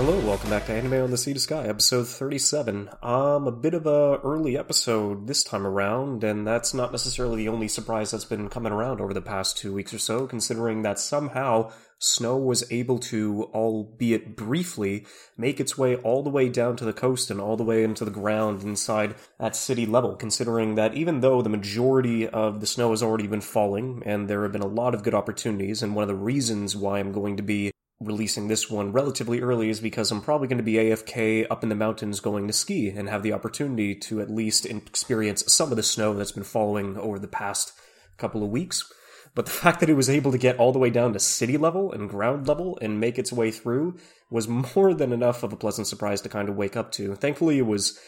Hello, welcome back to Anime on the Sea to Sky, episode 37. A bit of a early episode this time around, and that's not necessarily the only surprise that's been coming around over the past 2 weeks or so, considering that somehow snow was able to, albeit briefly, make its way all the way down to the coast and all the way into the ground inside at city level, considering that even though the majority of the snow has already been falling, and there have been a lot of good opportunities, and one of the reasons why I'm going to be releasing this one relatively early is because I'm probably going to be AFK up in the mountains going to ski and have the opportunity to at least experience some of the snow that's been falling over the past couple of weeks. But the fact that it was able to get all the way down to city level and ground level and make its way through was more than enough of a pleasant surprise to kind of wake up to. Thankfully, it was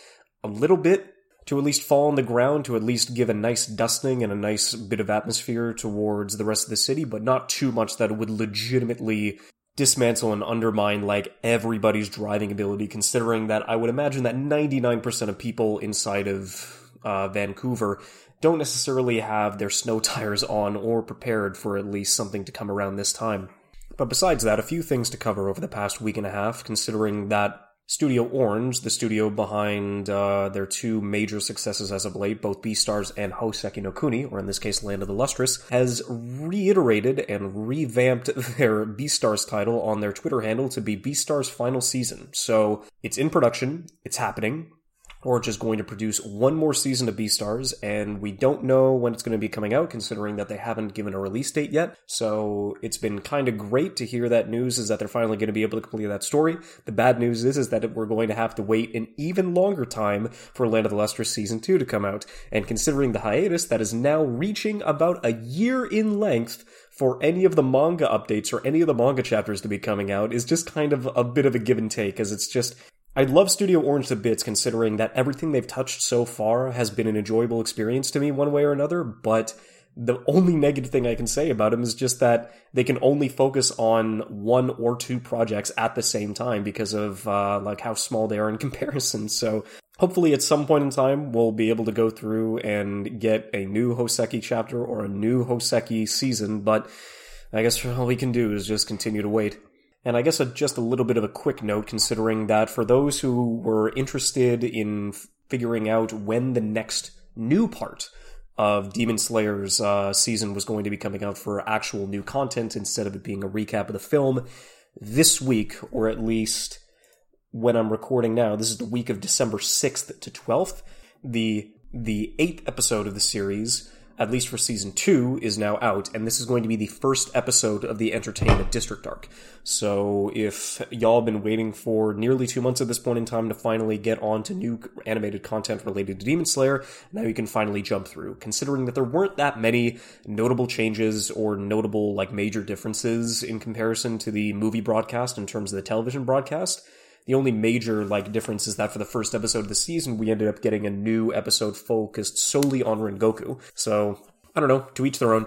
a little bit to at least fall on the ground, to at least give a nice dusting and a nice bit of atmosphere towards the rest of the city, but not too much that it would legitimately dismantle and undermine, like, everybody's driving ability, considering that I would imagine that 99% of people inside of Vancouver don't necessarily have their snow tires on or prepared for at least something to come around this time. But besides that, a few things to cover over the past week and a half, considering that Studio Orange, the studio behind their two major successes as of late, both Beastars and Hoseki no Kuni, or in this case Land of the Lustrous, has reiterated and revamped their Beastars title on their Twitter handle to be Beastars Final Season. So it's in production, it's happening. Orange is going to produce one more season of Beastars, and we don't know when it's going to be coming out, considering that they haven't given a release date yet. So it's been kind of great to hear that news, is that they're finally going to be able to complete that story. The bad news is that we're going to have to wait an even longer time for Land of the Lustrous Season 2 to come out. And considering the hiatus that is now reaching about a year in length for any of the manga updates or any of the manga chapters to be coming out is just kind of a bit of a give and take, as it's just, I love Studio Orange to bits, considering that everything they've touched so far has been an enjoyable experience to me one way or another, but the only negative thing I can say about them is just that they can only focus on one or two projects at the same time because of how small they are in comparison. So hopefully at some point in time we'll be able to go through and get a new Hoseki chapter or a new Hoseki season, but I guess all we can do is just continue to wait. And I guess just a little bit of a quick note, considering that for those who were interested in figuring out when the next new part of Demon Slayer's season was going to be coming out for actual new content instead of it being a recap of the film, this week, or at least when I'm recording now, this is the week of December 6th to 12th, the 8th episode of the series, at least for Season 2, is now out, and this is going to be the first episode of the Entertainment District arc. So if y'all have been waiting for nearly 2 months at this point in time to finally get on to new animated content related to Demon Slayer, now you can finally jump through, considering that there weren't that many notable changes or notable, major differences in comparison to the movie broadcast in terms of the television broadcast. The only major, difference is that for the first episode of the season, we ended up getting a new episode focused solely on Rengoku. So, I don't know, to each their own.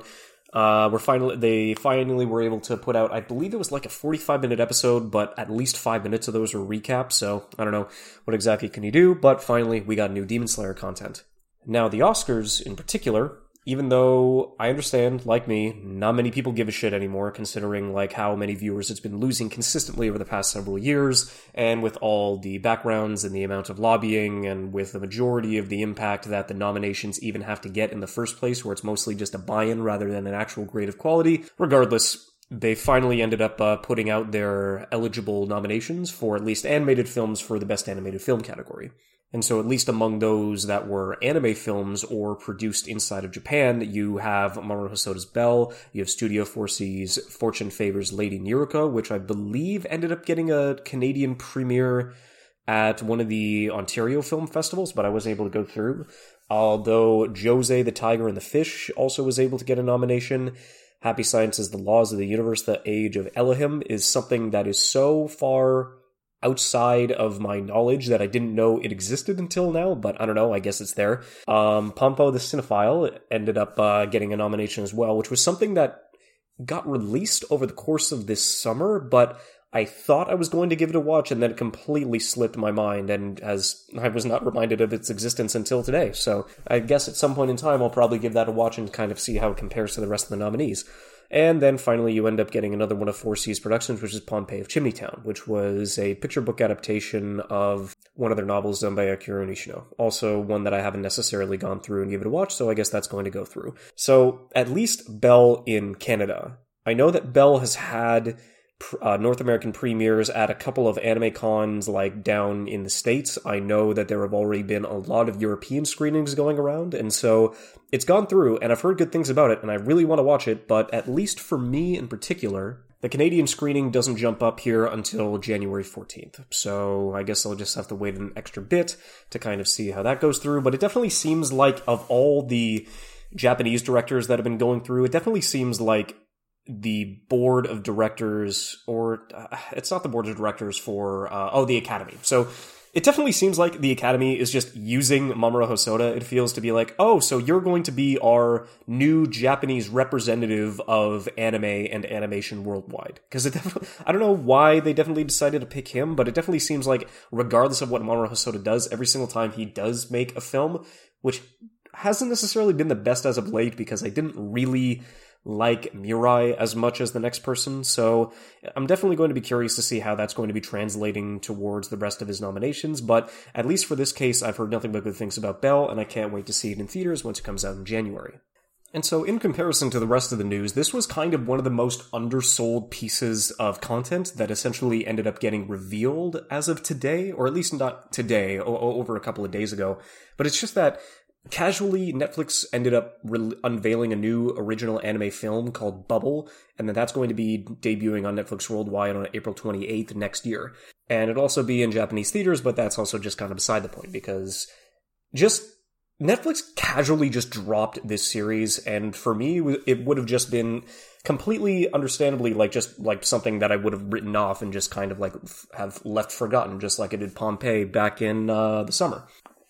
They finally were able to put out, I believe it was a 45-minute episode, but at least 5 minutes of those were recaps, so I don't know what exactly can you do, but finally we got new Demon Slayer content. Now, the Oscars in particular, even though I understand, like me, not many people give a shit anymore, considering how many viewers it's been losing consistently over the past several years, and with all the backgrounds and the amount of lobbying, and with the majority of the impact that the nominations even have to get in the first place, where it's mostly just a buy-in rather than an actual grade of quality. Regardless, they finally ended up putting out their eligible nominations for at least animated films for the Best Animated Film category. And so at least among those that were anime films or produced inside of Japan, you have Mamoru Hosoda's Belle, you have Studio 4C's Fortune Favors Lady Niroko, which I believe ended up getting a Canadian premiere at one of the Ontario film festivals, but I wasn't able to go through. Although Jose the Tiger and the Fish also was able to get a nomination. Happy Science's The Laws of the Universe, The Age of Elohim is something that is so far outside of my knowledge that I didn't know it existed until now, but I don't know, I guess it's there. Pompo the Cinephile ended up getting a nomination as well, which was something that got released over the course of this summer, but I thought I was going to give it a watch, and then it completely slipped my mind, and as I was not reminded of its existence until today. So I guess at some point in time, I'll probably give that a watch and kind of see how it compares to the rest of the nominees. And then finally you end up getting another one of 4C's productions, which is Pompeii of Chimneytown, which was a picture book adaptation of one of their novels done by Akira Nishino. Also one that I haven't necessarily gone through and given a watch, so I guess that's going to go through. So at least Belle in Canada. I know that Belle has had North American premieres at a couple of anime cons like down in the States. I know that there have already been a lot of European screenings going around, and so it's gone through, and I've heard good things about it, and I really want to watch it, but at least for me in particular, the Canadian screening doesn't jump up here until January 14th, so I guess I'll just have to wait an extra bit to kind of see how that goes through, but it definitely seems like of all the Japanese directors that have been going through, it definitely seems like the board of directors, or it's not the board of directors for, the Academy. So it definitely seems like the Academy is just using Mamoru Hosoda, it feels, to be like, oh, so you're going to be our new Japanese representative of anime and animation worldwide. Because it definitely, I don't know why they definitely decided to pick him, but it definitely seems like regardless of what Mamoru Hosoda does, every single time he does make a film, which hasn't necessarily been the best as of late because I didn't really like Mirai as much as the next person, so I'm definitely going to be curious to see how that's going to be translating towards the rest of his nominations, but at least for this case, I've heard nothing but good things about Belle, and I can't wait to see it in theaters once it comes out in January. And so in comparison to the rest of the news, this was kind of one of the most undersold pieces of content that essentially ended up getting revealed as of today, or at least not today, over a couple of days ago, but it's just that casually, Netflix ended up unveiling a new original anime film called Bubble, and then that's going to be debuting on Netflix worldwide on April 28th next year. And it'll also be in Japanese theaters, but that's also just kind of beside the point, because just Netflix casually just dropped this series, and for me, it would have just been completely understandably like something that I would have written off and just kind of like have left forgotten, just like I did Pompeii back in the summer.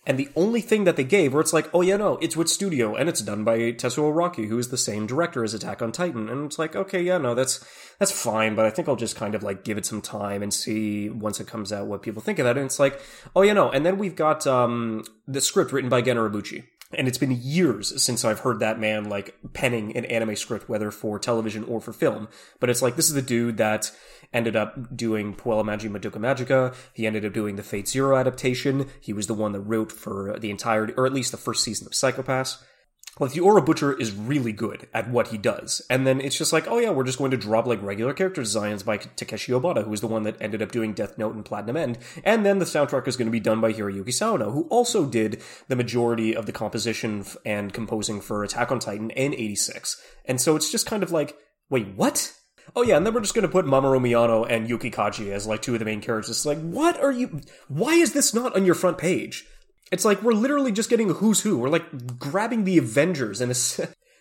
And the only thing that they gave where it's like, oh yeah, no, it's with Studio, and it's done by Tetsuo Araki, who is the same director as Attack on Titan. And it's like, okay, yeah, no, that's fine, but I think I'll just kind of like give it some time and see once it comes out what people think of it. And it's like, oh yeah, no, and then we've got the script written by Gen Urobuchi. And it's been years since I've heard that man like penning an anime script, whether for television or for film. But it's like, this is the dude that ended up doing Puella Magi Madoka Magica. He ended up doing the Fate Zero adaptation. He was the one that wrote for the entire, or at least the first season of Psycho-Pass. Like, the Aura Butcher is really good at what he does. And then it's just like, oh yeah, we're just going to drop like regular character designs by Takeshi Obata, who was the one that ended up doing Death Note and Platinum End. And then the soundtrack is going to be done by Hiroyuki Sawano, who also did the majority of the composition and composing for Attack on Titan in 86. And so it's just kind of like, wait, what? Oh yeah, and then we're just going to put Mamoru Miyano and Yuki Kaji as like two of the main characters. It's like, what are you, why is this not on your front page? It's like, we're literally just getting a who's who. We're like grabbing the Avengers and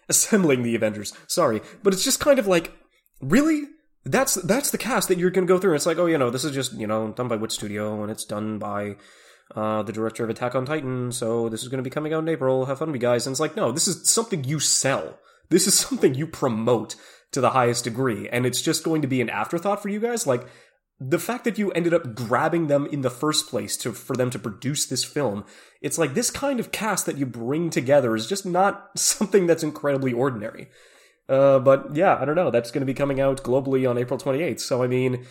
assembling the Avengers. Sorry. But it's just kind of like, really? That's the cast that you're going to go through? And it's like, oh, you know, this is just, you know, done by Wit Studio, and it's done by the director of Attack on Titan, so this is going to be coming out in April. Have fun, you guys. And it's like, no, this is something you sell. This is something you promote to the highest degree. And it's just going to be an afterthought for you guys? Like, the fact that you ended up grabbing them in the first place for them to produce this film, it's like, this kind of cast that you bring together is just not something that's incredibly ordinary. But yeah, I don't know. That's going to be coming out globally on April 28th. So, I mean,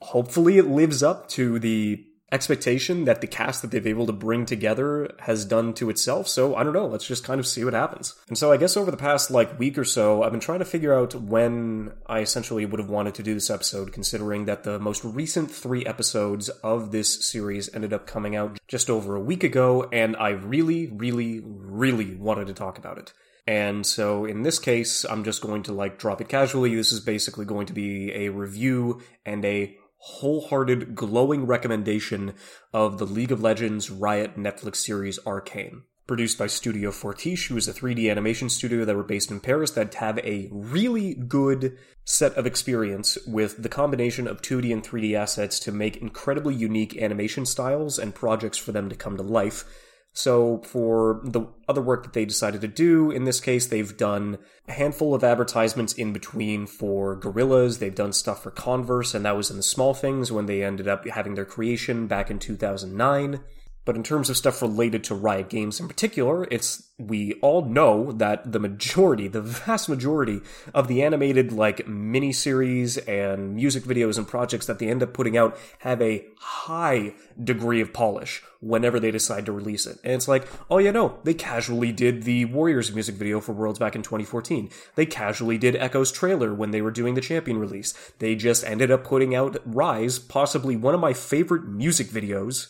hopefully it lives up to the expectation that the cast that they've been able to bring together has done to itself. So I don't know, let's just kind of see what happens. And so I guess over the past like week or so, I've been trying to figure out when I essentially would have wanted to do this episode, considering that the most recent 3 episodes of this series ended up coming out just over a week ago, and I really, really, really wanted to talk about it. And so in this case, I'm just going to like drop it casually. This is basically going to be a review and a wholehearted, glowing recommendation of the League of Legends Riot Netflix series Arcane. Produced by Studio Fortiche, who is a 3D animation studio that were based in Paris that have a really good set of experience with the combination of 2D and 3D assets to make incredibly unique animation styles and projects for them to come to life. So for the other work that they decided to do, in this case, they've done a handful of advertisements in between for Gorillaz. They've done stuff for Converse, and that was in the small things when they ended up having their creation back in 2009. But in terms of stuff related to Riot Games in particular, we all know that the vast majority of the animated, miniseries and music videos and projects that they end up putting out have a high degree of polish whenever they decide to release it. And it's like, oh yeah, no, they casually did the Warriors music video for Worlds back in 2014. They casually did Ekko's trailer when they were doing the Champion release. They just ended up putting out Rise, possibly one of my favorite music videos,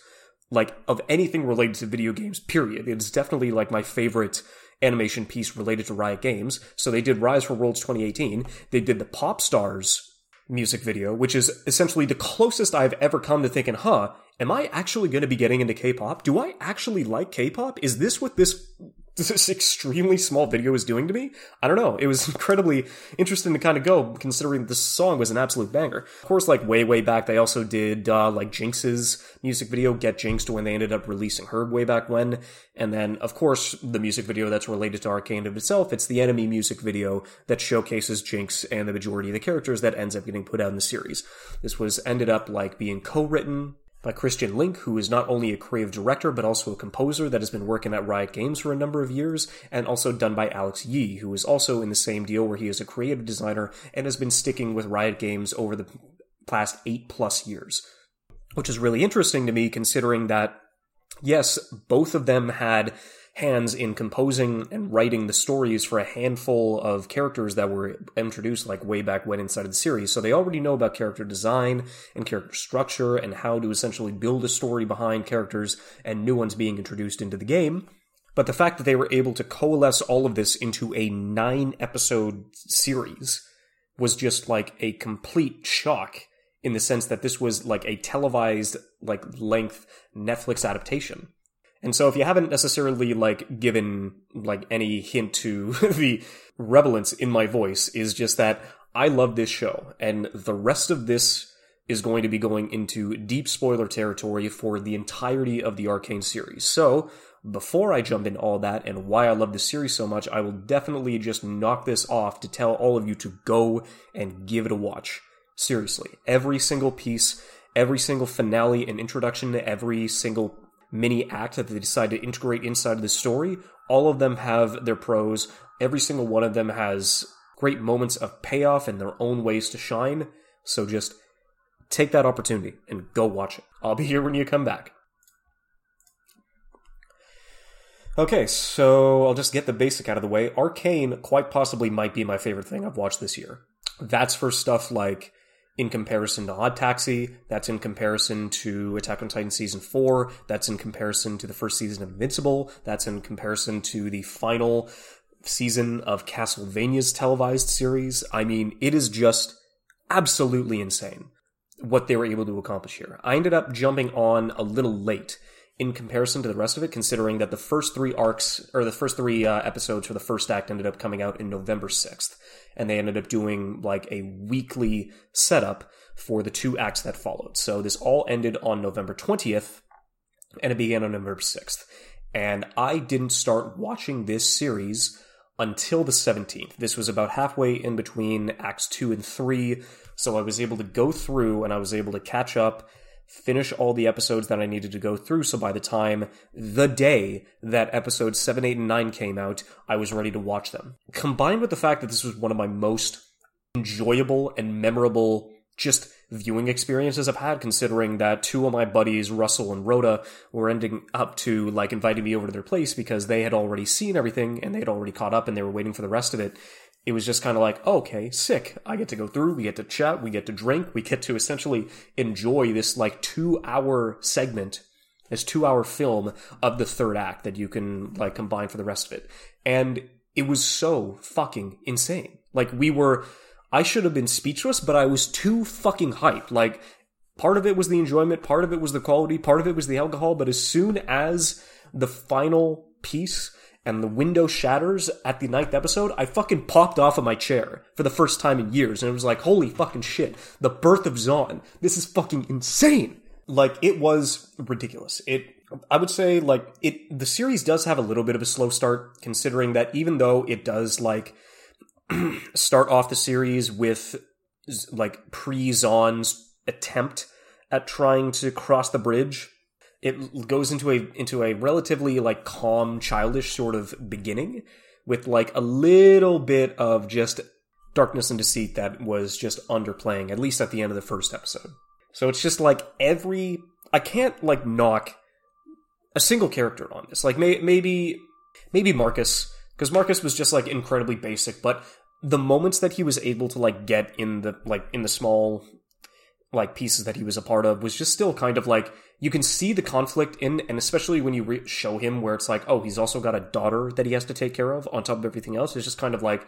of anything related to video games, period. It's definitely, my favorite animation piece related to Riot Games. So they did Rise for Worlds 2018. They did the Pop Stars music video, which is essentially the closest I've ever come to thinking, am I actually going to be getting into K-pop? Do I actually like K-pop? Is this what this extremely small video is doing to me? I don't know. It was incredibly interesting to kind of go, considering this song was an absolute banger. Of course, way back, they also did, Jinx's music video, Get Jinxed, when they ended up releasing her way back when. And then, of course, the music video that's related to Arcane of itself, it's the Enemy music video that showcases Jinx and the majority of the characters that ends up getting put out in the series. This was ended up, being co-written by Christian Link, who is not only a creative director, but also a composer that has been working at Riot Games for a number of years, and also done by Alex Yee, who is also in the same deal where he is a creative designer and has been sticking with Riot Games over the past 8+ years. Which is really interesting to me, considering that, yes, both of them had hands in composing and writing the stories for a handful of characters that were introduced way back when inside of the series. So they already know about character design and character structure and how to essentially build a story behind characters and new ones being introduced into the game. But the fact that they were able to coalesce all of this into a 9-episode series was just a complete shock, in the sense that this was a televised length Netflix adaptation. And so if you haven't necessarily, given, any hint to the relevance in my voice, is just that I love this show. And the rest of this is going to be going into deep spoiler territory for the entirety of the Arcane series. So before I jump into all that and why I love this series so much, I will definitely just knock this off to tell all of you to go and give it a watch. Seriously. Every single piece, every single finale and introduction, every single mini act that they decide to integrate inside of the story, all of them have their pros. Every single one of them has great moments of payoff and their own ways to shine. So just take that opportunity and go watch it. I'll be here when you come back. Okay, so I'll just get the basic out of the way. Arcane quite possibly might be my favorite thing I've watched this year. That's for stuff in comparison to Odd Taxi, that's in comparison to Attack on Titan Season 4, that's in comparison to the first season of Invincible, that's in comparison to the final season of Castlevania's televised series. I mean, it is just absolutely insane what they were able to accomplish here. I ended up jumping on a little late in comparison to the rest of it, considering that the first three arcs, or the first three episodes for the first act ended up coming out in November 6th. And they ended up doing a weekly setup for the two acts that followed. So this all ended on November 20th, and it began on November 6th. And I didn't start watching this series until the 17th. This was about halfway in between Acts 2 and 3, so I was able to go through and I was able to catch up, finish all the episodes that I needed to go through, so by the time the day that episodes 7, 8, and 9 came out, I was ready to watch them. Combined with the fact that this was one of my most enjoyable and memorable just viewing experiences I've had, considering that two of my buddies, Russell and Rhoda, were ending up to inviting me over to their place because they had already seen everything and they had already caught up and they were waiting for the rest of it. It was just kind of oh, okay, sick. I get to go through, we get to chat, we get to drink, we get to essentially enjoy this 2-hour segment, this 2-hour film of the third act that you can combine for the rest of it. And it was so fucking insane. I should have been speechless, but I was too fucking hyped. Part of it was the enjoyment, part of it was the quality, part of it was the alcohol, but as soon as the final piece and the window shatters at the 9th episode, I fucking popped off of my chair for the first time in years, and it was holy fucking shit, the birth of Zaun, this is fucking insane! It was ridiculous. I would say, the series does have a little bit of a slow start, considering that even though it does, start off the series with, pre-Zaun's attempt at trying to cross the bridge, it goes into a relatively like calm, childish sort of beginning with like a little bit of just darkness and deceit that was just underplaying, at least at the end of the first episode. So it's just like I can't like knock a single character on this. Like maybe Marcus, because Marcus was just like incredibly basic, but the moments that he was able to like get in the small like pieces that he was a part of was just still kind of like, you can see the conflict in, and especially when you show him where it's like, oh, he's also got a daughter that he has to take care of on top of everything else. It's just kind of like,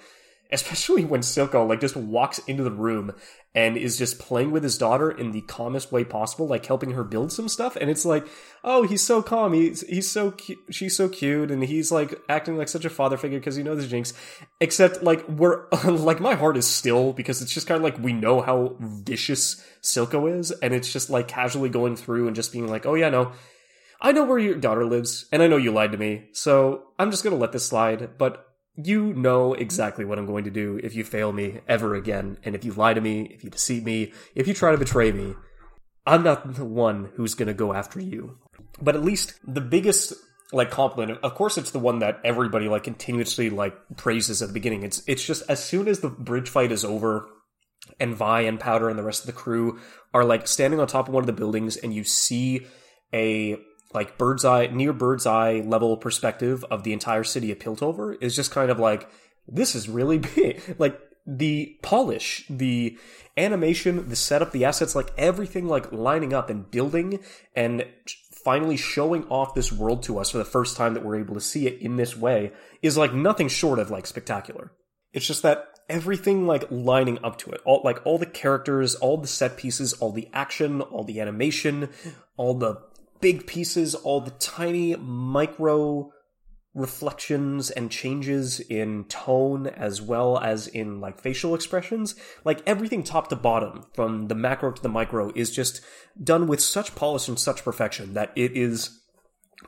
especially when Silco like just walks into the room and is just playing with his daughter in the calmest way possible, like helping her build some stuff. And it's like, oh, he's so calm. He's so cute. She's so cute. And he's like acting like such a father figure because you know this Jinx. Except like we're like, my heart is still, because it's just kind of like, we know how vicious Silco is. And it's just like casually going through and just being like, oh yeah, no, I know where your daughter lives. And I know you lied to me. So I'm just going to let this slide. But you know exactly what I'm going to do if you fail me ever again. And if you lie to me, if you deceive me, if you try to betray me, I'm not the one who's going to go after you. But at least the biggest, like, compliment, of course it's the one that everybody, like, continuously, like, praises at the beginning. It's just as soon as the bridge fight is over and Vi and Powder and the rest of the crew are, like, standing on top of one of the buildings and you see a like near bird's eye level perspective of the entire city of Piltover, is just kind of like, this is really big. Like the polish, the animation, the setup, the assets, like everything like lining up and building and finally showing off this world to us for the first time that we're able to see it in this way is like nothing short of like spectacular. It's just that everything like lining up to it, all the characters, all the set pieces, all the action, all the animation, all the big pieces, all the tiny micro reflections and changes in tone as well as in like facial expressions, like everything top to bottom from the macro to the micro is just done with such polish and such perfection that it is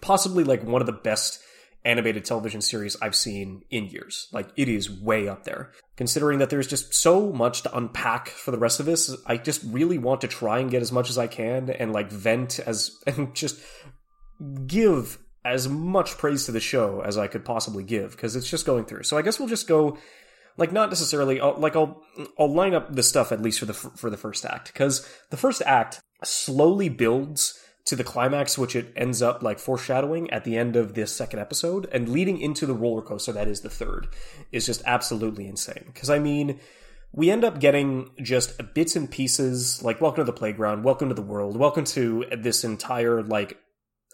possibly like one of the best animated television series I've seen in years. Like it is way up there. Considering that there's just so much to unpack for the rest of this, I just really want to try and get as much as I can and like vent and just give as much praise to the show as I could possibly give, because it's just going through. So I guess we'll just go like, not necessarily, like I'll line up the stuff at least for the first act, because the first act slowly builds to the climax, which it ends up like foreshadowing at the end of this second episode and leading into the roller coaster that is the third, is just absolutely insane. Because I mean, we end up getting just bits and pieces like welcome to the playground, welcome to the world, welcome to this entire like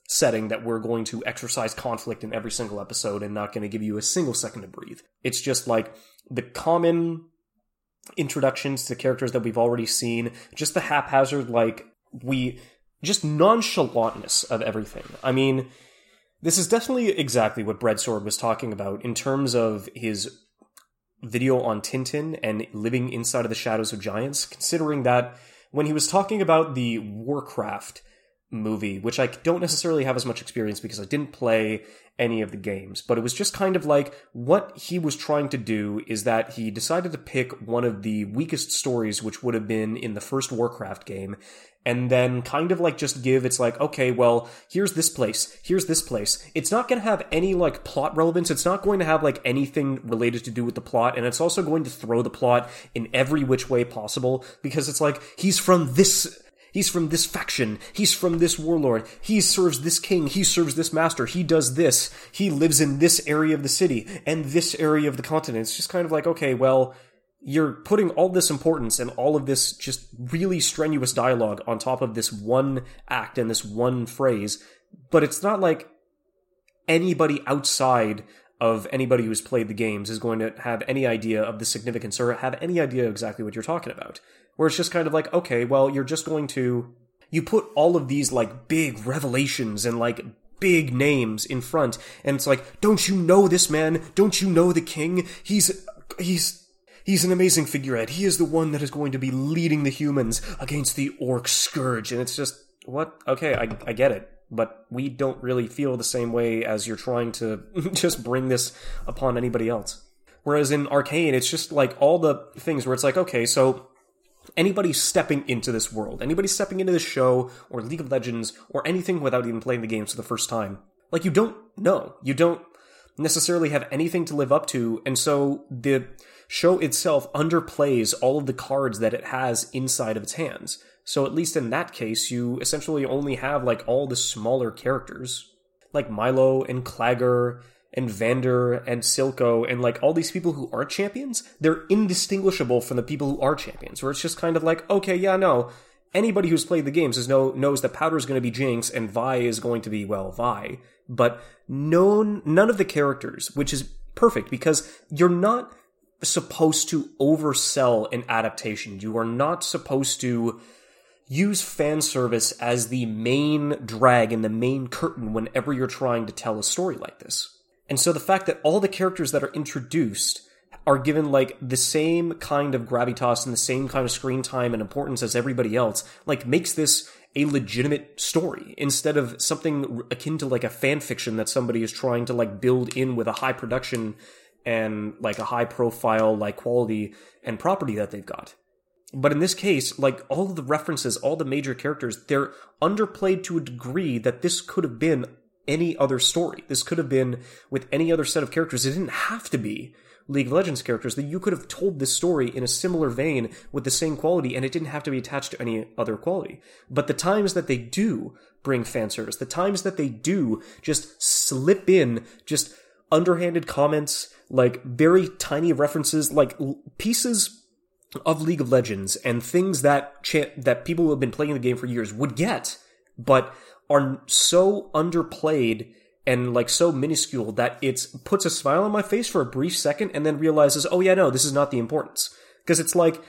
setting that we're going to exercise conflict in every single episode and not going to give you a single second to breathe. It's just like the common introductions to characters that we've already seen, just the haphazard, like just nonchalantness of everything. I mean, this is definitely exactly what Breadsword was talking about in terms of his video on Tintin and living inside of the shadows of giants, considering that when he was talking about the Warcraft movie, which I don't necessarily have as much experience because I didn't play any of the games, but it was just kind of like what he was trying to do is that he decided to pick one of the weakest stories, which would have been in the first Warcraft game, and then kind of like just give, it's like, okay, well, here's this place. It's not going to have any like plot relevance. It's not going to have like anything related to do with the plot. And it's also going to throw the plot in every which way possible, because it's like, he's from this faction. He's from this warlord. He serves this king. He serves this master. He does this. He lives in this area of the city and this area of the continent. It's just kind of like, okay, well, you're putting all this importance and all of this just really strenuous dialogue on top of this one act and this one phrase, but it's not like anybody outside of anybody who's played the games is going to have any idea of the significance or have any idea exactly what you're talking about. Where it's just kind of like, okay, well, you put all of these, like, big revelations and, like, big names in front, and it's like, don't you know this man? Don't you know the king? He's an amazing figurehead. He is the one that is going to be leading the humans against the orc scourge. And it's just, what? Okay, I get it. But we don't really feel the same way as you're trying to just bring this upon anybody else. Whereas in Arcane, it's just, like, all the things where it's like, okay, so anybody stepping into this world, anybody stepping into this show or League of Legends or anything without even playing the games for the first time. Like, you don't know. You don't necessarily have anything to live up to, and so the show itself underplays all of the cards that it has inside of its hands. So at least in that case, you essentially only have, like, all the smaller characters. Like Milo and Clagger and Vander and Silco and, like, all these people who aren't champions, they're indistinguishable from the people who are champions, where it's just kind of like, okay, yeah, no, anybody who's played the games knows that Powder's going to be Jinx and Vi is going to be, well, Vi. But none of the characters, which is perfect, because you're not supposed to oversell an adaptation. You are not supposed to use fan service as the main drag and the main curtain whenever you're trying to tell a story like this. And so the fact that all the characters that are introduced are given, like, the same kind of gravitas and the same kind of screen time and importance as everybody else, like, makes this a legitimate story instead of something akin to, like, a fan fiction that somebody is trying to, like, build in with a high production and, like, a high profile, like, quality and property that they've got. But in this case, like, all of the references, all the major characters, they're underplayed to a degree that this could have been any other story. This could have been with any other set of characters. It didn't have to be League of Legends characters. That you could have told this story in a similar vein with the same quality, and it didn't have to be attached to any other quality. But the times that they do bring fan service, the times that they do just slip in just underhanded comments, like, very tiny references, like, pieces of League of Legends and things that that people who have been playing the game for years would get, but are so underplayed and, like, so minuscule that it puts a smile on my face for a brief second and then realizes, oh yeah, no, this is not the importance. Because it's like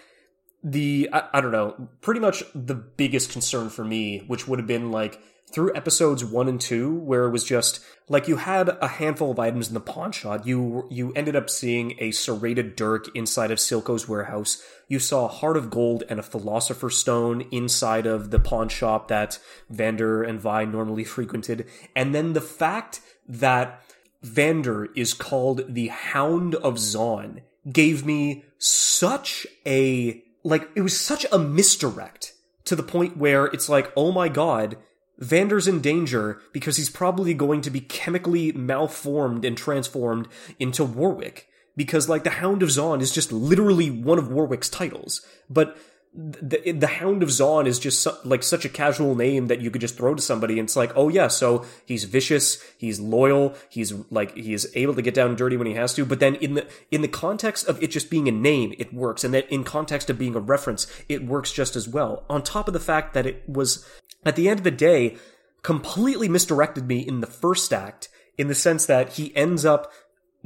I don't know, pretty much the biggest concern for me, which would have been, like, through episodes 1 and 2, where it was just, like, you had a handful of items in the pawn shop. You ended up seeing a serrated dirk inside of Silco's warehouse. You saw a heart of gold and a philosopher's stone inside of the pawn shop that Vander and Vi normally frequented. And then the fact that Vander is called the Hound of Zaun gave me such a, like, it was such a misdirect to the point where it's like, oh my god, Vander's in danger because he's probably going to be chemically malformed and transformed into Warwick. Because, like, the Hound of Zaun is just literally one of Warwick's titles. But the Hound of Zaun is just, like, such a casual name that you could just throw to somebody, and it's like, oh yeah, so he's vicious, he's loyal, he's, like, he is able to get down dirty when he has to. But then in the context of it just being a name, it works. And then in context of being a reference, it works just as well. On top of the fact that it was, at the end of the day, completely misdirected me in the first act, in the sense that he ends up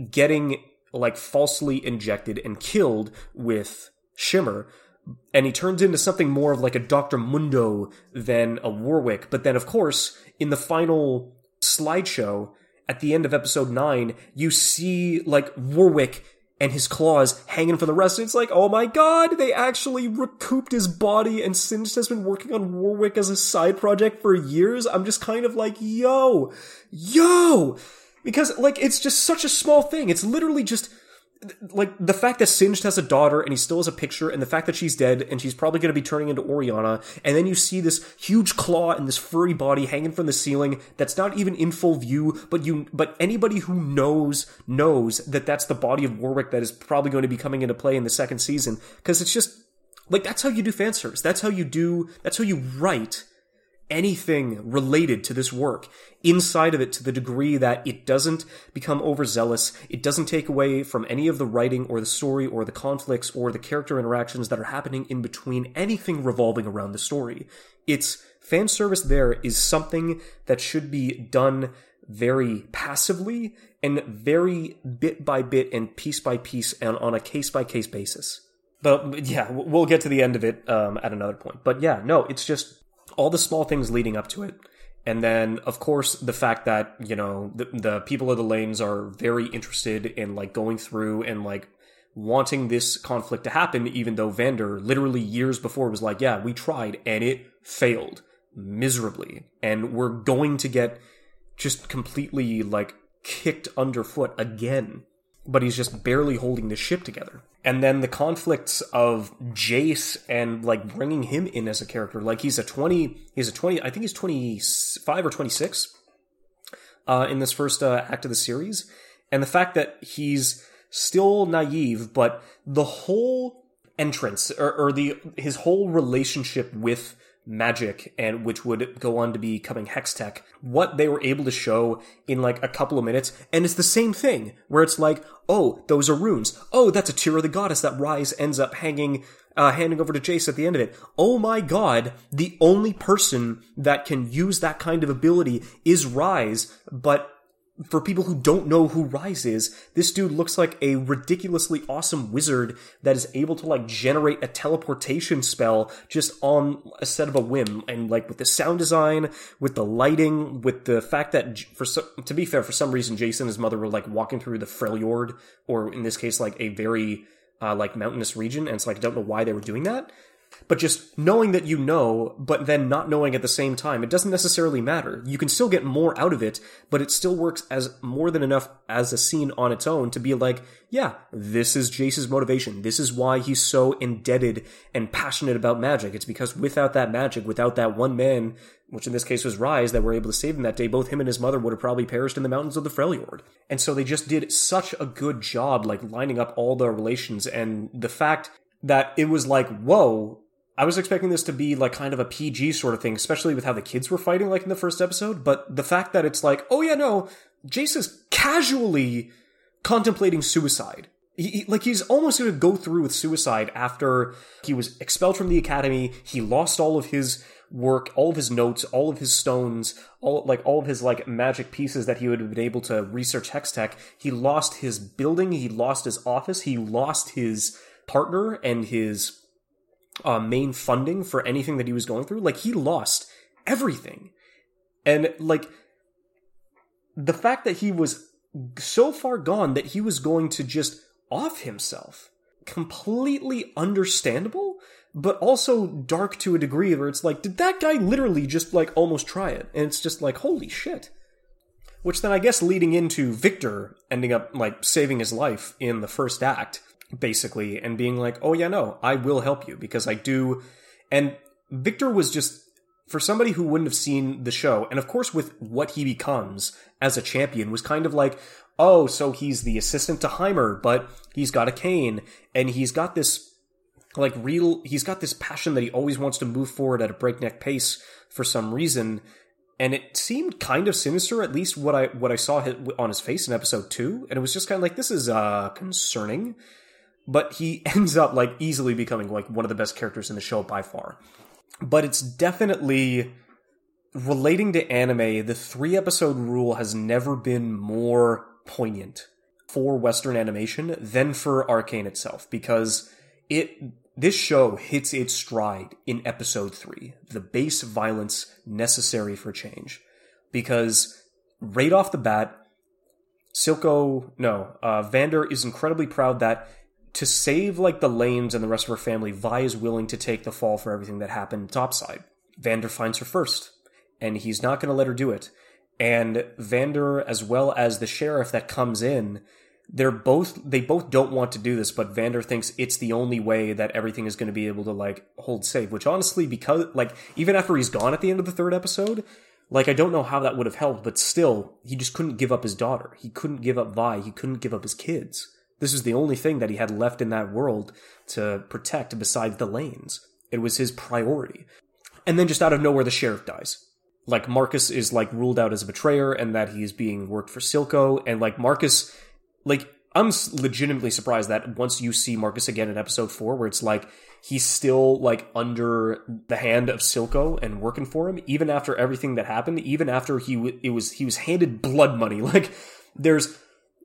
getting, like, falsely injected and killed with Shimmer, and he turns into something more of, like, a Dr. Mundo than a Warwick. But then, of course, in the final slideshow, at the end of episode 9, you see, like, Warwick and his claws hanging for the rest. It's like, oh my god, they actually recouped his body, and Singed has been working on Warwick as a side project for years. I'm just kind of like, yo! Because, like, it's just such a small thing. It's literally just, like, the fact that Singed has a daughter and he still has a picture, and the fact that she's dead and she's probably going to be turning into Orianna, and then you see this huge claw and this furry body hanging from the ceiling that's not even in full view, but anybody who knows that that's the body of Warwick that is probably going to be coming into play in the second season. Because it's just, like, that's how you do fan service. That's how you write anything related to this work inside of it, to the degree that it doesn't become overzealous, it doesn't take away from any of the writing or the story or the conflicts or the character interactions that are happening in between anything revolving around the story. It's fan service. There is something that should be done very passively and very bit by bit and piece by piece and on a case-by-case basis. But yeah, we'll get to the end of it at another point. But yeah, no, it's just all the small things leading up to it. And then, of course, the fact that, you know, the people of the lanes are very interested in, like, going through and, like, wanting this conflict to happen, even though Vander literally years before was like, yeah, we tried and it failed miserably. And we're going to get just completely, like, kicked underfoot again. but he's just barely holding the ship together. And then the conflicts of Jayce and like bringing him in as a character, like I think he's 25 or 26 in this first act of the series. And the fact that he's still naive, but the whole entrance his whole relationship with magic, and which would go on to be becoming Hextech, what they were able to show in like a couple of minutes. And it's the same thing where it's like, oh, those are runes. Oh, that's a tear of the goddess that Ryze ends up handing over to Jayce at the end of it. Oh my god, the only person that can use that kind of ability is Ryze. But for people who don't know who Ryze is, this dude looks like a ridiculously awesome wizard that is able to like generate a teleportation spell just on a set of a whim. And like with the sound design, with the lighting, with the fact that to be fair, for some reason, Jayce and his mother were like walking through the Freljord, or in this case, like a very like mountainous region. And it's like, I don't know why they were doing that. But just knowing that you know, but then not knowing at the same time, it doesn't necessarily matter. You can still get more out of it, but it still works as more than enough as a scene on its own to be like, yeah, this is Jayce's motivation. This is why he's so indebted and passionate about magic. It's because without that magic, without that one man, which in this case was Ryze, that were able to save him that day, both him and his mother would have probably perished in the mountains of the Freljord. And so they just did such a good job, like lining up all the relations, and the fact that it was like, whoa, I was expecting this to be like kind of a PG sort of thing, especially with how the kids were fighting like in the first episode. But the fact that it's like, oh yeah, no, Jayce is casually contemplating suicide. He's almost going to go through with suicide after he was expelled from the academy. He lost all of his work, all of his notes, all of his stones, all of his magic pieces that he would have been able to research Hextech. He lost his building. He lost his office. He lost his partner and his main funding for anything that he was going through. Like, he lost everything. And, like, the fact that he was so far gone that he was going to just off himself, completely understandable, but also dark to a degree where it's like, did that guy literally just, like, almost try it? And it's just like, holy shit. Which then I guess leading into Victor ending up, like, saving his life in the first act, basically, and being like, oh yeah, no, I will help you because I do. And Victor was just, for somebody who wouldn't have seen the show, and of course with what he becomes as a champion, was kind of like, oh, so he's the assistant to Heimer, but he's got a cane, and he's got this he's got this passion that he always wants to move forward at a breakneck pace for some reason. And it seemed kind of sinister, at least what I saw on his face in episode 2, and it was just kind of like, this is concerning. But he ends up, like, easily becoming, like, one of the best characters in the show by far. But it's definitely, relating to anime, the 3-episode rule has never been more poignant for Western animation than for Arcane itself. Because this show hits its stride in episode 3. The base violence necessary for change. Because right off the bat, Vander is incredibly proud that, to save, like, the Lanes and the rest of her family, Vi is willing to take the fall for everything that happened topside. Vander finds her first, and he's not going to let her do it. And Vander, as well as the sheriff that comes in, they both don't want to do this, but Vander thinks it's the only way that everything is going to be able to, like, hold safe. Which, honestly, because, like, even after he's gone at the end of the 3rd episode, like, I don't know how that would have helped, but still, he just couldn't give up his daughter. He couldn't give up Vi. He couldn't give up his kids. This was the only thing that he had left in that world to protect besides the Lanes. It was his priority. And then just out of nowhere, the sheriff dies. Like, Marcus is, like, ruled out as a betrayer and that he's being worked for Silco. And, like, Marcus, like, I'm legitimately surprised that once you see Marcus again in episode 4, where it's like, he's still, like, under the hand of Silco and working for him, even after everything that happened, even after he was handed blood money. Like,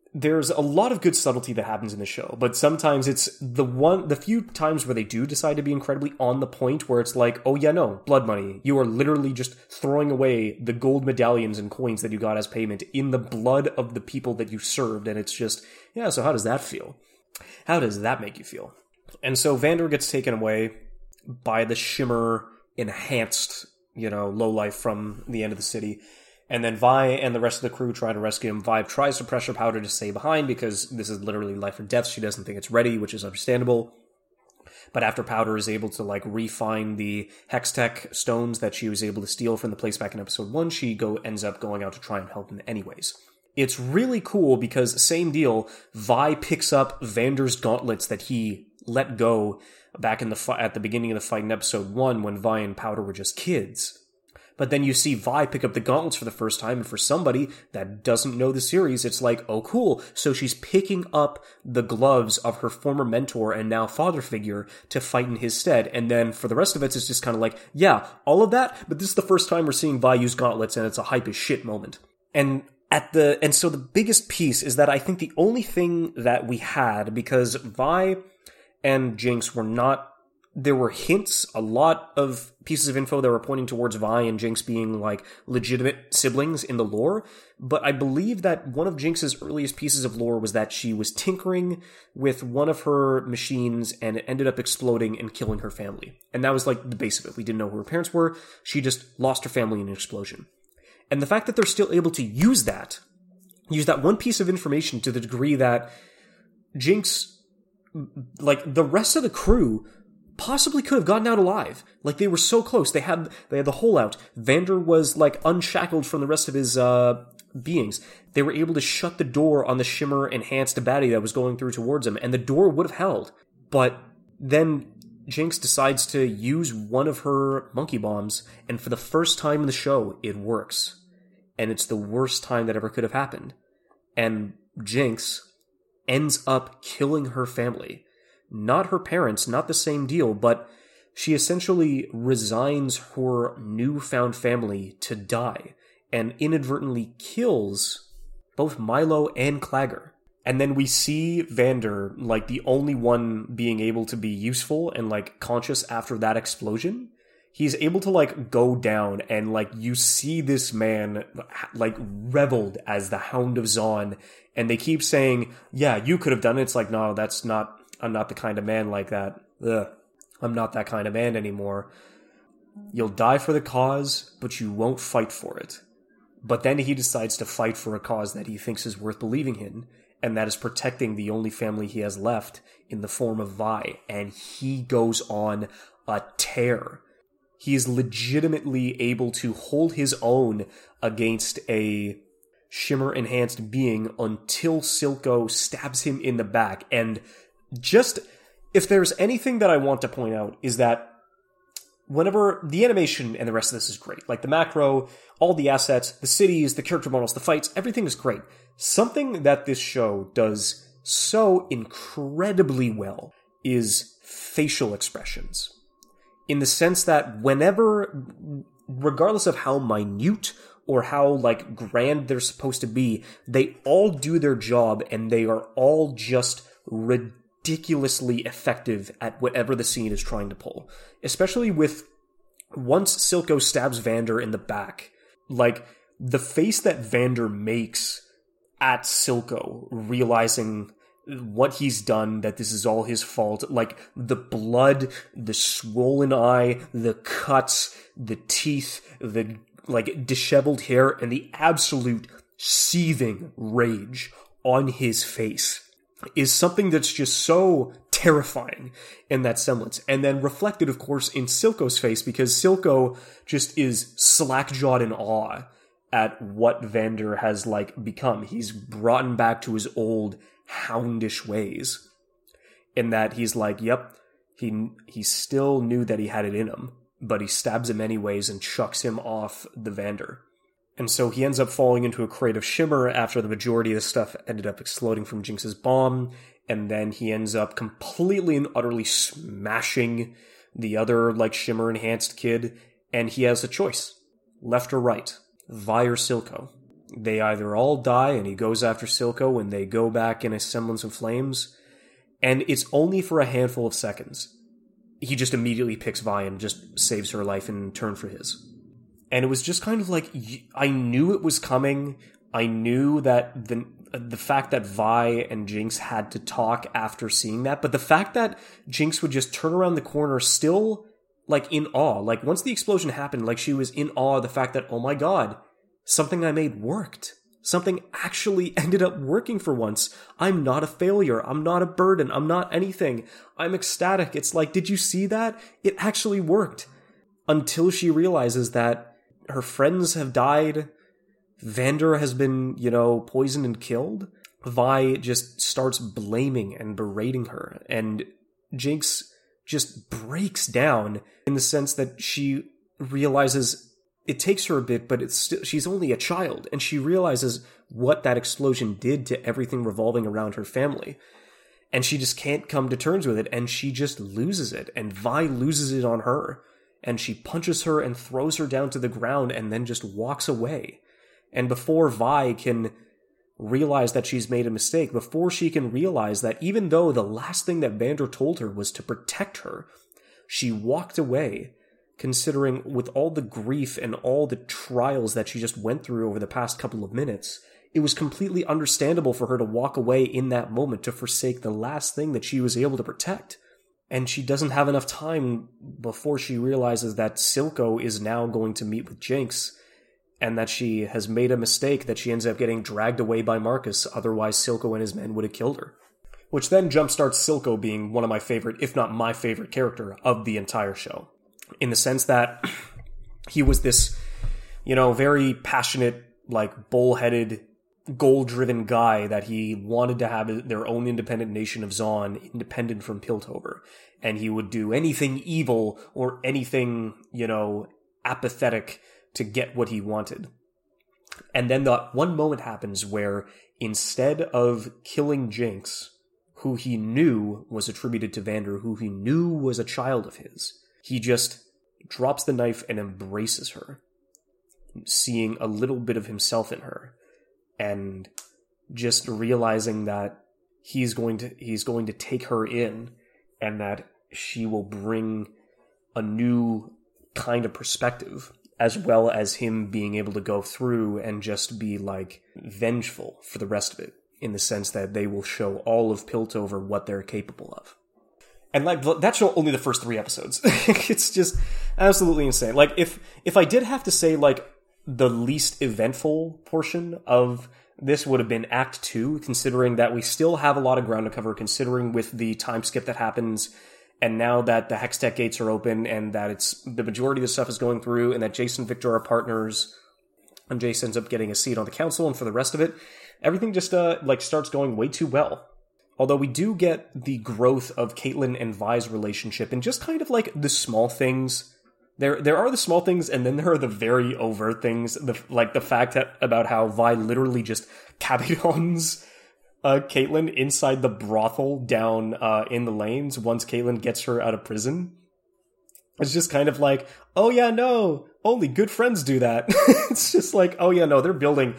there's a lot of good subtlety that happens in the show, but sometimes it's the few times where they do decide to be incredibly on the point, where it's like, oh yeah, no, blood money. You are literally just throwing away the gold medallions and coins that you got as payment in the blood of the people that you served. And it's just, yeah, so how does that feel? How does that make you feel? And so Vander gets taken away by the Shimmer enhanced, you know, lowlife from the end of the city. And then Vi and the rest of the crew try to rescue him. Vi tries to pressure Powder to stay behind because this is literally life or death. She doesn't think it's ready, which is understandable. But after Powder is able to, like, refine the Hextech stones that she was able to steal from the place back in episode 1, she ends up going out to try and help him anyways. It's really cool because, same deal, Vi picks up Vander's gauntlets that he let go back in at the beginning of the fight in episode 1 when Vi and Powder were just kids. But then you see Vi pick up the gauntlets for the first time, and for somebody that doesn't know the series, it's like, oh cool, so she's picking up the gloves of her former mentor and now father figure to fight in his stead, and then for the rest of it, it's just kind of like, yeah, all of that, but this is the first time we're seeing Vi use gauntlets, and it's a hype as shit moment. And so the biggest piece is that I think the only thing that we had, because Vi and Jinx were not... There were hints, a lot of pieces of info that were pointing towards Vi and Jinx being, like, legitimate siblings in the lore, but I believe that one of Jinx's earliest pieces of lore was that she was tinkering with one of her machines and it ended up exploding and killing her family. And that was, like, the base of it. We didn't know who her parents were. She just lost her family in an explosion. And the fact that they're still able to use that one piece of information to the degree that Jinx, like, the rest of the crew... possibly could have gotten out alive. Like, they were so close. They had the hole out. Vander was, like, unshackled from the rest of his beings. They were able to shut the door on the Shimmer enhanced baddie that was going through towards him, and the door would have held. But then Jinx decides to use one of her monkey bombs, and for the first time in the show, it works. And it's the worst time that ever could have happened. And Jinx ends up killing her family. Not her parents, not the same deal, but she essentially resigns her newfound family to die and inadvertently kills both Milo and Clagger. And then we see Vander, like, the only one being able to be useful and, like, conscious after that explosion. He's able to, like, go down and, like, you see this man, like, reveled as the Hound of Zaun. And they keep saying, yeah, you could have done it. It's like, no, that's not... I'm not the kind of man like that. Ugh. I'm not that kind of man anymore. You'll die for the cause, but you won't fight for it. But then he decides to fight for a cause that he thinks is worth believing in, and that is protecting the only family he has left in the form of Vi. And he goes on a tear. He is legitimately able to hold his own against a Shimmer-enhanced being until Silco stabs him in the back, and... Just, if there's anything that I want to point out, is that whenever the animation and the rest of this is great, like the macro, all the assets, the cities, the character models, the fights, everything is great. Something that this show does so incredibly well is facial expressions. In the sense that whenever, regardless of how minute or how, like, grand they're supposed to be, they all do their job and they are all just ridiculously effective at whatever the scene is trying to pull. Especially with once Silco stabs Vander in the back, like, the face that Vander makes at Silco, realizing what he's done, that this is all his fault, like, the blood, the swollen eye, the cuts, the teeth, the, like, disheveled hair, and the absolute seething rage on his face is something that's just so terrifying in that semblance. And then reflected, of course, in Silco's face, because Silco just is slack-jawed in awe at what Vander has, like, become. He's brought him back to his old houndish ways. In that he's like, yep, he still knew that he had it in him, but he stabs him anyways and chucks him off the Vander. And so he ends up falling into a crate of Shimmer after the majority of the stuff ended up exploding from Jinx's bomb, and then he ends up completely and utterly smashing the other, like, Shimmer-enhanced kid, and he has a choice. Left or right. Vi or Silco. They either all die, and he goes after Silco, and they go back in a semblance of flames, and it's only for a handful of seconds. He just immediately picks Vi and just saves her life in turn for his. And it was just kind of like, I knew it was coming. I knew that the fact that Vi and Jinx had to talk after seeing that. But the fact that Jinx would just turn around the corner still, like, in awe. Like, once the explosion happened, like, she was in awe of the fact that, oh my god, Something I made worked. Something actually ended up working for once. I'm not a failure. I'm not a burden. I'm not anything. I'm ecstatic. It's like, did you see that? It actually worked. Until she realizes that her friends have died. Vander has been, poisoned and killed. Vi just starts blaming and berating her. And Jinx just breaks down in the sense that she realizes... It takes her a bit, but it's still, she's only a child, and she realizes what that explosion did to everything revolving around her family. And she just can't come to terms with it, and she just loses it. And Vi loses it on her, and she punches her and throws her down to the ground and then just walks away. And before Vi can realize that she's made a mistake, before she can realize that even though the last thing that Vander told her was to protect her, she walked away. Considering with all the grief and all the trials that she just went through over the past couple of minutes, it was completely understandable for her to walk away in that moment, to forsake the last thing that she was able to protect. And she doesn't have enough time before she realizes that Silco is now going to meet with Jinx, and that she has made a mistake, that she ends up getting dragged away by Marcus, otherwise Silco and his men would have killed her. Which then jumpstarts Silco being one of my favorite, if not my favorite character of the entire show. In the sense that he was this, very passionate, bullheaded, goal-driven guy that he wanted to have their own independent nation of Zaun, independent from Piltover. And he would do anything evil or anything, apathetic to get what he wanted. And then that one moment happens where instead of killing Jinx, who he knew was attributed to Vander, who he knew was a child of his, he just drops the knife and embraces her, seeing a little bit of himself in her, and just realizing that he's going to take her in, and that she will bring a new kind of perspective, as well as him being able to go through and just be vengeful for the rest of it, in the sense that they will show all of Piltover what they're capable of. And that's only the first 3 episodes. It's just absolutely insane. If I did have to say, the least eventful portion of this would have been Act 2, considering that we still have a lot of ground to cover, considering with the time skip that happens, and now that the Hextech gates are open, and that it's the majority of the stuff is going through, and that Jayce and Victor are partners, and Jayce ends up getting a seat on the council, and for the rest of it, everything just starts going way too well. Although we do get the growth of Caitlyn and Vi's relationship and just kind of the small things. There are the small things, and then there are the very overt things. The fact about how Vi literally just cabotons Caitlyn inside the brothel down in the lanes once Caitlyn gets her out of prison. It's just kind of oh yeah, no, only good friends do that. It's just oh yeah, no, they're building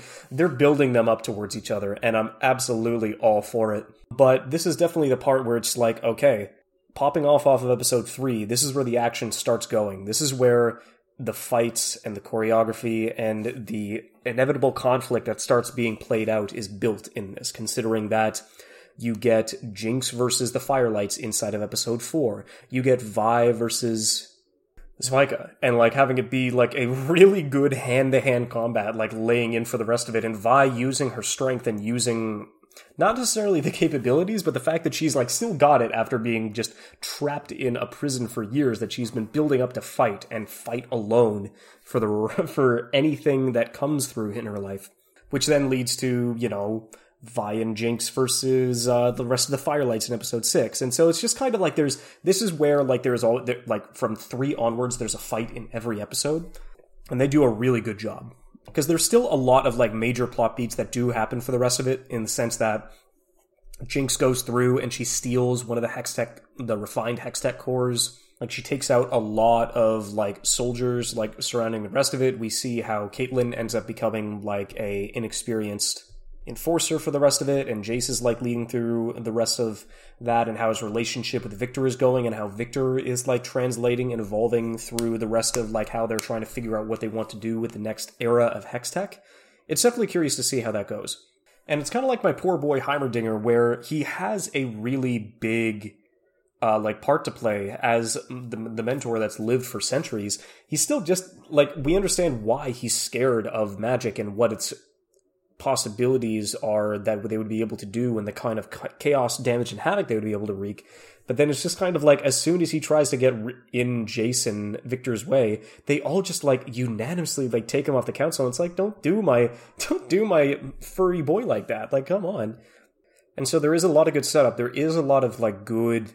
them up towards each other, and I'm absolutely all for it. But this is definitely the part where it's okay, popping off of episode 3, this is where the action starts going. This is where the fights and the choreography and the inevitable conflict that starts being played out is built in this, considering that you get Jinx versus the Firelights inside of episode 4. You get Vi versus Sevika, and having it be a really good hand-to-hand combat, laying in for the rest of it, and Vi using her strength and using not necessarily the capabilities, but the fact that she's still got it after being just trapped in a prison for years that she's been building up to fight and fight alone for anything that comes through in her life, which then leads to Vi and Jinx versus the rest of the Firelights in episode 6. And so it's just kind of from 3 onwards, there's a fight in every episode, and they do a really good job. Because there's still a lot of major plot beats that do happen for the rest of it, in the sense that Jinx goes through and she steals one of the refined Hextech cores. She takes out a lot of soldiers surrounding the rest of it. We see how Caitlyn ends up becoming a inexperienced enforcer for the rest of it, and Jayce is leading through the rest of that, and how his relationship with Victor is going, and how Victor is translating and evolving through the rest of how they're trying to figure out what they want to do with the next era of Hextech. It's definitely curious to see how that goes. And it's kind of my poor boy Heimerdinger, where he has a really big like part to play as the mentor that's lived for centuries. He's still just like, we understand why he's scared of magic and what its possibilities are that they would be able to do and the kind of chaos, damage, and havoc they would be able to wreak. But then it's just kind of like, as soon as he tries to get in Jason, Victor's way, they all just like unanimously like take him off the council. And it's like, don't do my furry boy like that. Like, come on. And so there is a lot of good setup. There is a lot of like good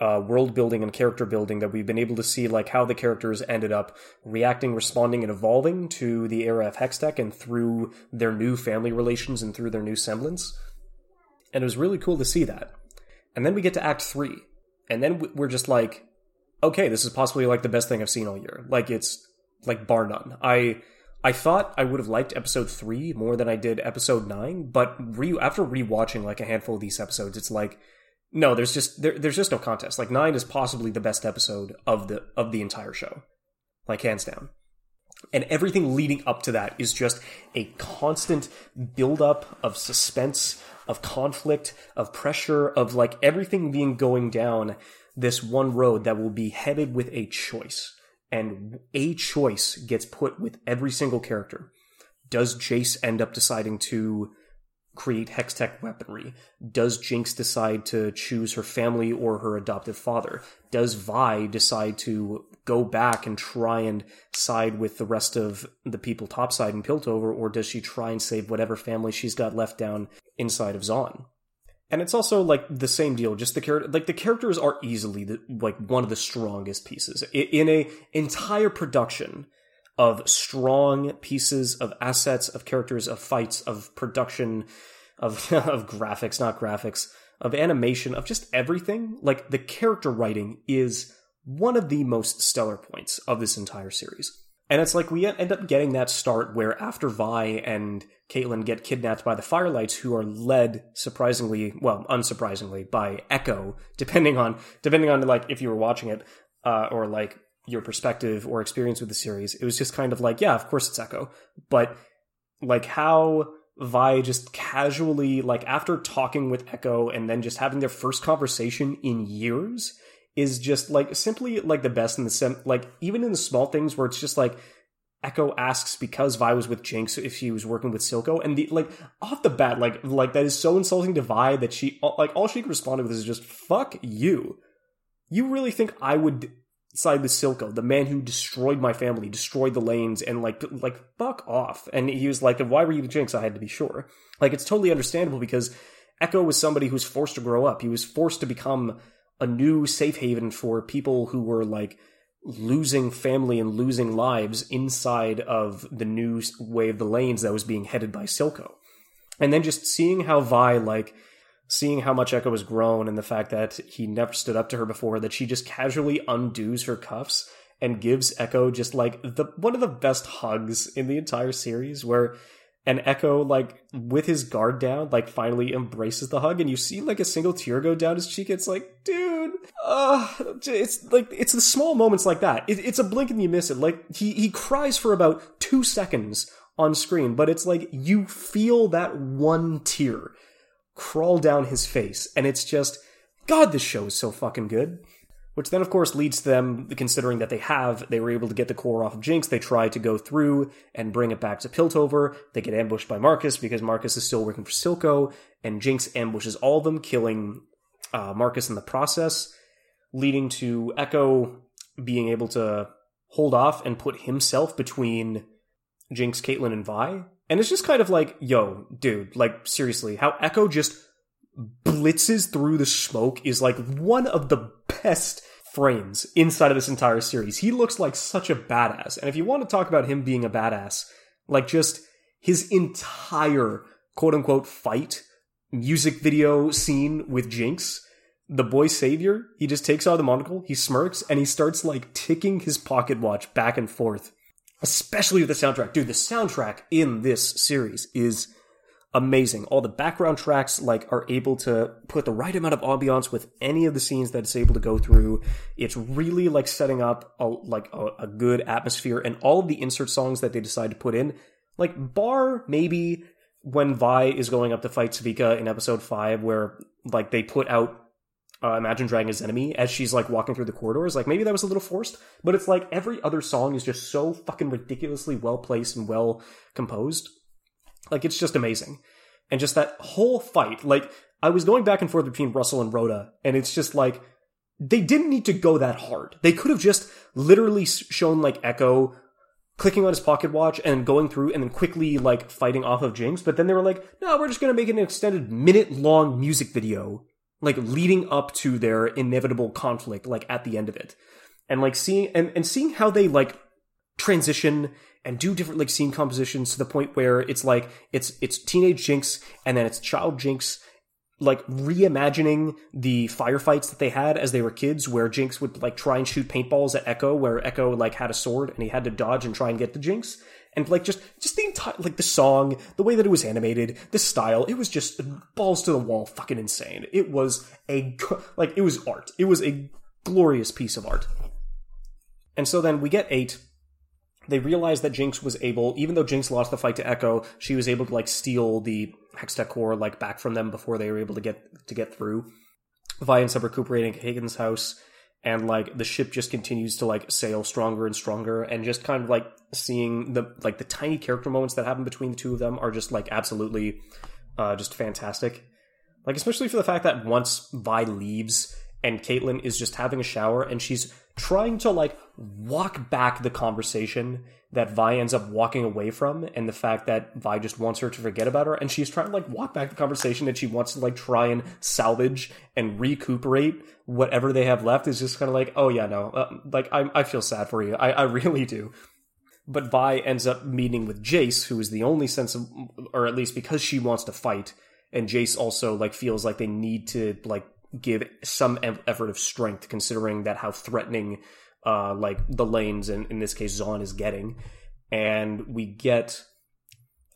world building and character building that we've been able to see, like how the characters ended up reacting, responding, and evolving to the era of Hextech and through their new family relations and through their new semblance. And it was really cool to see that. And then we get to Act 3. And then we're just like, okay, this is possibly like the best thing I've seen all year. Like, it's like bar none. I thought I would have liked Episode 3 more than I did Episode 9. But after rewatching like a handful of these episodes, it's like, no, there's just no contest. Like, 9 is possibly the best episode of the entire show. Like, hands down. And everything leading up to that is just a constant buildup of suspense, of conflict, of pressure, of like everything being going down this one road that will be headed with a choice. And a choice gets put with every single character. Does Jayce end up deciding to create Hextech weaponry? Does Jinx decide to choose her family or her adoptive father? Does Vi decide to go back and try and side with the rest of the people topside in Piltover, or does she try and save whatever family she's got left down inside of Zaun? And it's also like the same deal, just the character, like the characters are easily like one of the strongest pieces in a entire production of strong pieces of assets, of characters, of fights, of production, of graphics, not graphics, of animation, of just everything. Like, the character writing is one of the most stellar points of this entire series. And it's like we end up getting that start where after Vi and Caitlyn get kidnapped by the Firelights, who are led surprisingly, well, unsurprisingly, by Ekko, depending on like if you were watching it or like your perspective or experience with the series, it was just kind of like, yeah, of course it's Ekko. But like how Vi just casually, like after talking with Ekko and then just having their first conversation in years, is just like simply like the best in the like even in the small things where it's just like Ekko asks, because Vi was with Jinx, if she was working with Silco, and the like off the bat, like that is so insulting to Vi that she like all she responded with is just, fuck you. You really think I would side with Silco, the man who destroyed my family, destroyed the lanes, and like fuck off. And he was like, why were you with Jinx? I had to be sure. Like, it's totally understandable because Ekko was somebody who was forced to grow up. He was forced to become a new safe haven for people who were like losing family and losing lives inside of the new way of the lanes that was being headed by Silco. And then just seeing how Vi, like seeing how much Ekko has grown and the fact that he never stood up to her before, that she just casually undoes her cuffs and gives Ekko just like one of the best hugs in the entire series, where and Ekko, like, with his guard down, like, finally embraces the hug, and you see, like, a single tear go down his cheek. It's like, dude, it's, like, it's the small moments like that. It's a blink and you miss it. Like, he cries for about 2 seconds on screen, but it's like, you feel that one tear crawl down his face, and it's just, God, this show is so fucking good. Which then, of course, leads to them, considering that they were able to get the core off of Jinx. They try to go through and bring it back to Piltover. They get ambushed by Marcus because Marcus is still working for Silco, and Jinx ambushes all of them, killing Marcus in the process, leading to Ekko being able to hold off and put himself between Jinx, Caitlyn, and Vi. And it's just kind of like, yo, dude, like, seriously, how Ekko just blitzes through the smoke is like one of the best frames inside of this entire series. He looks like such a badass. And if you want to talk about him being a badass, like, just his entire quote-unquote fight music video scene with Jinx, the boy savior, he just takes out the monocle, he smirks, and he starts like ticking his pocket watch back and forth, especially with the soundtrack. Dude, the soundtrack in this series is amazing. All the background tracks like are able to put the right amount of ambiance with any of the scenes that it's able to go through. It's really like setting up a good atmosphere, and all of the insert songs that they decide to put in, like bar maybe when Vi is going up to fight Sevika in episode 5, where like they put out Imagine Dragons' enemy as she's like walking through the corridors. Like, maybe that was a little forced, but it's like every other song is just so fucking ridiculously well placed and well composed. Like, it's just amazing. And just that whole fight, like, I was going back and forth between Russell and Rhoda, and it's just like, they didn't need to go that hard. They could have just literally shown like Ekko clicking on his pocket watch and going through and then quickly like fighting off of Jinx. But then they were like, no, we're just going to make an extended minute-long music video, like leading up to their inevitable conflict, like at the end of it. And like seeing how they like transition and do different like scene compositions to the point where it's like it's teenage Jinx and then it's child Jinx, like reimagining the firefights that they had as they were kids, where Jinx would like try and shoot paintballs at Ekko, where Ekko like had a sword and he had to dodge and try and get to Jinx. And like just the entire, like, the song, the way that it was animated, the style, it was just balls to the wall fucking insane. It was it was art. It was a glorious piece of art. And so then we get 8. They realized that Jinx was able, even though Jinx lost the fight to Ekko, she was able to like steal the Hextech core like back from them before they were able to get through. Vi ends up recuperating Hagen's house, and like the ship just continues to like sail stronger and stronger, and just kind of like seeing the tiny character moments that happen between the two of them are just like absolutely just fantastic. Like, especially for the fact that once Vi leaves and Caitlyn is just having a shower and she's trying to like walk back the conversation that Vi ends up walking away from, and the fact that Vi just wants her to forget about her, and she's trying to like walk back the conversation and she wants to like try and salvage and recuperate whatever they have left, is just kind of like, oh yeah, no, like I feel sad for you, I really do. But Vi ends up meeting with Jayce, who is the only sense of, or at least because she wants to fight, and Jayce also like feels like they need to like give some effort of strength, considering that how threatening like the lanes, and in this case Zaun, is getting. And we get,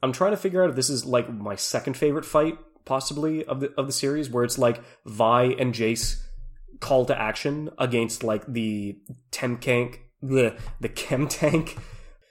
I'm trying to figure out if this is like my second favorite fight possibly of the series, where it's like Vi and Jayce call to action against like the Chemtank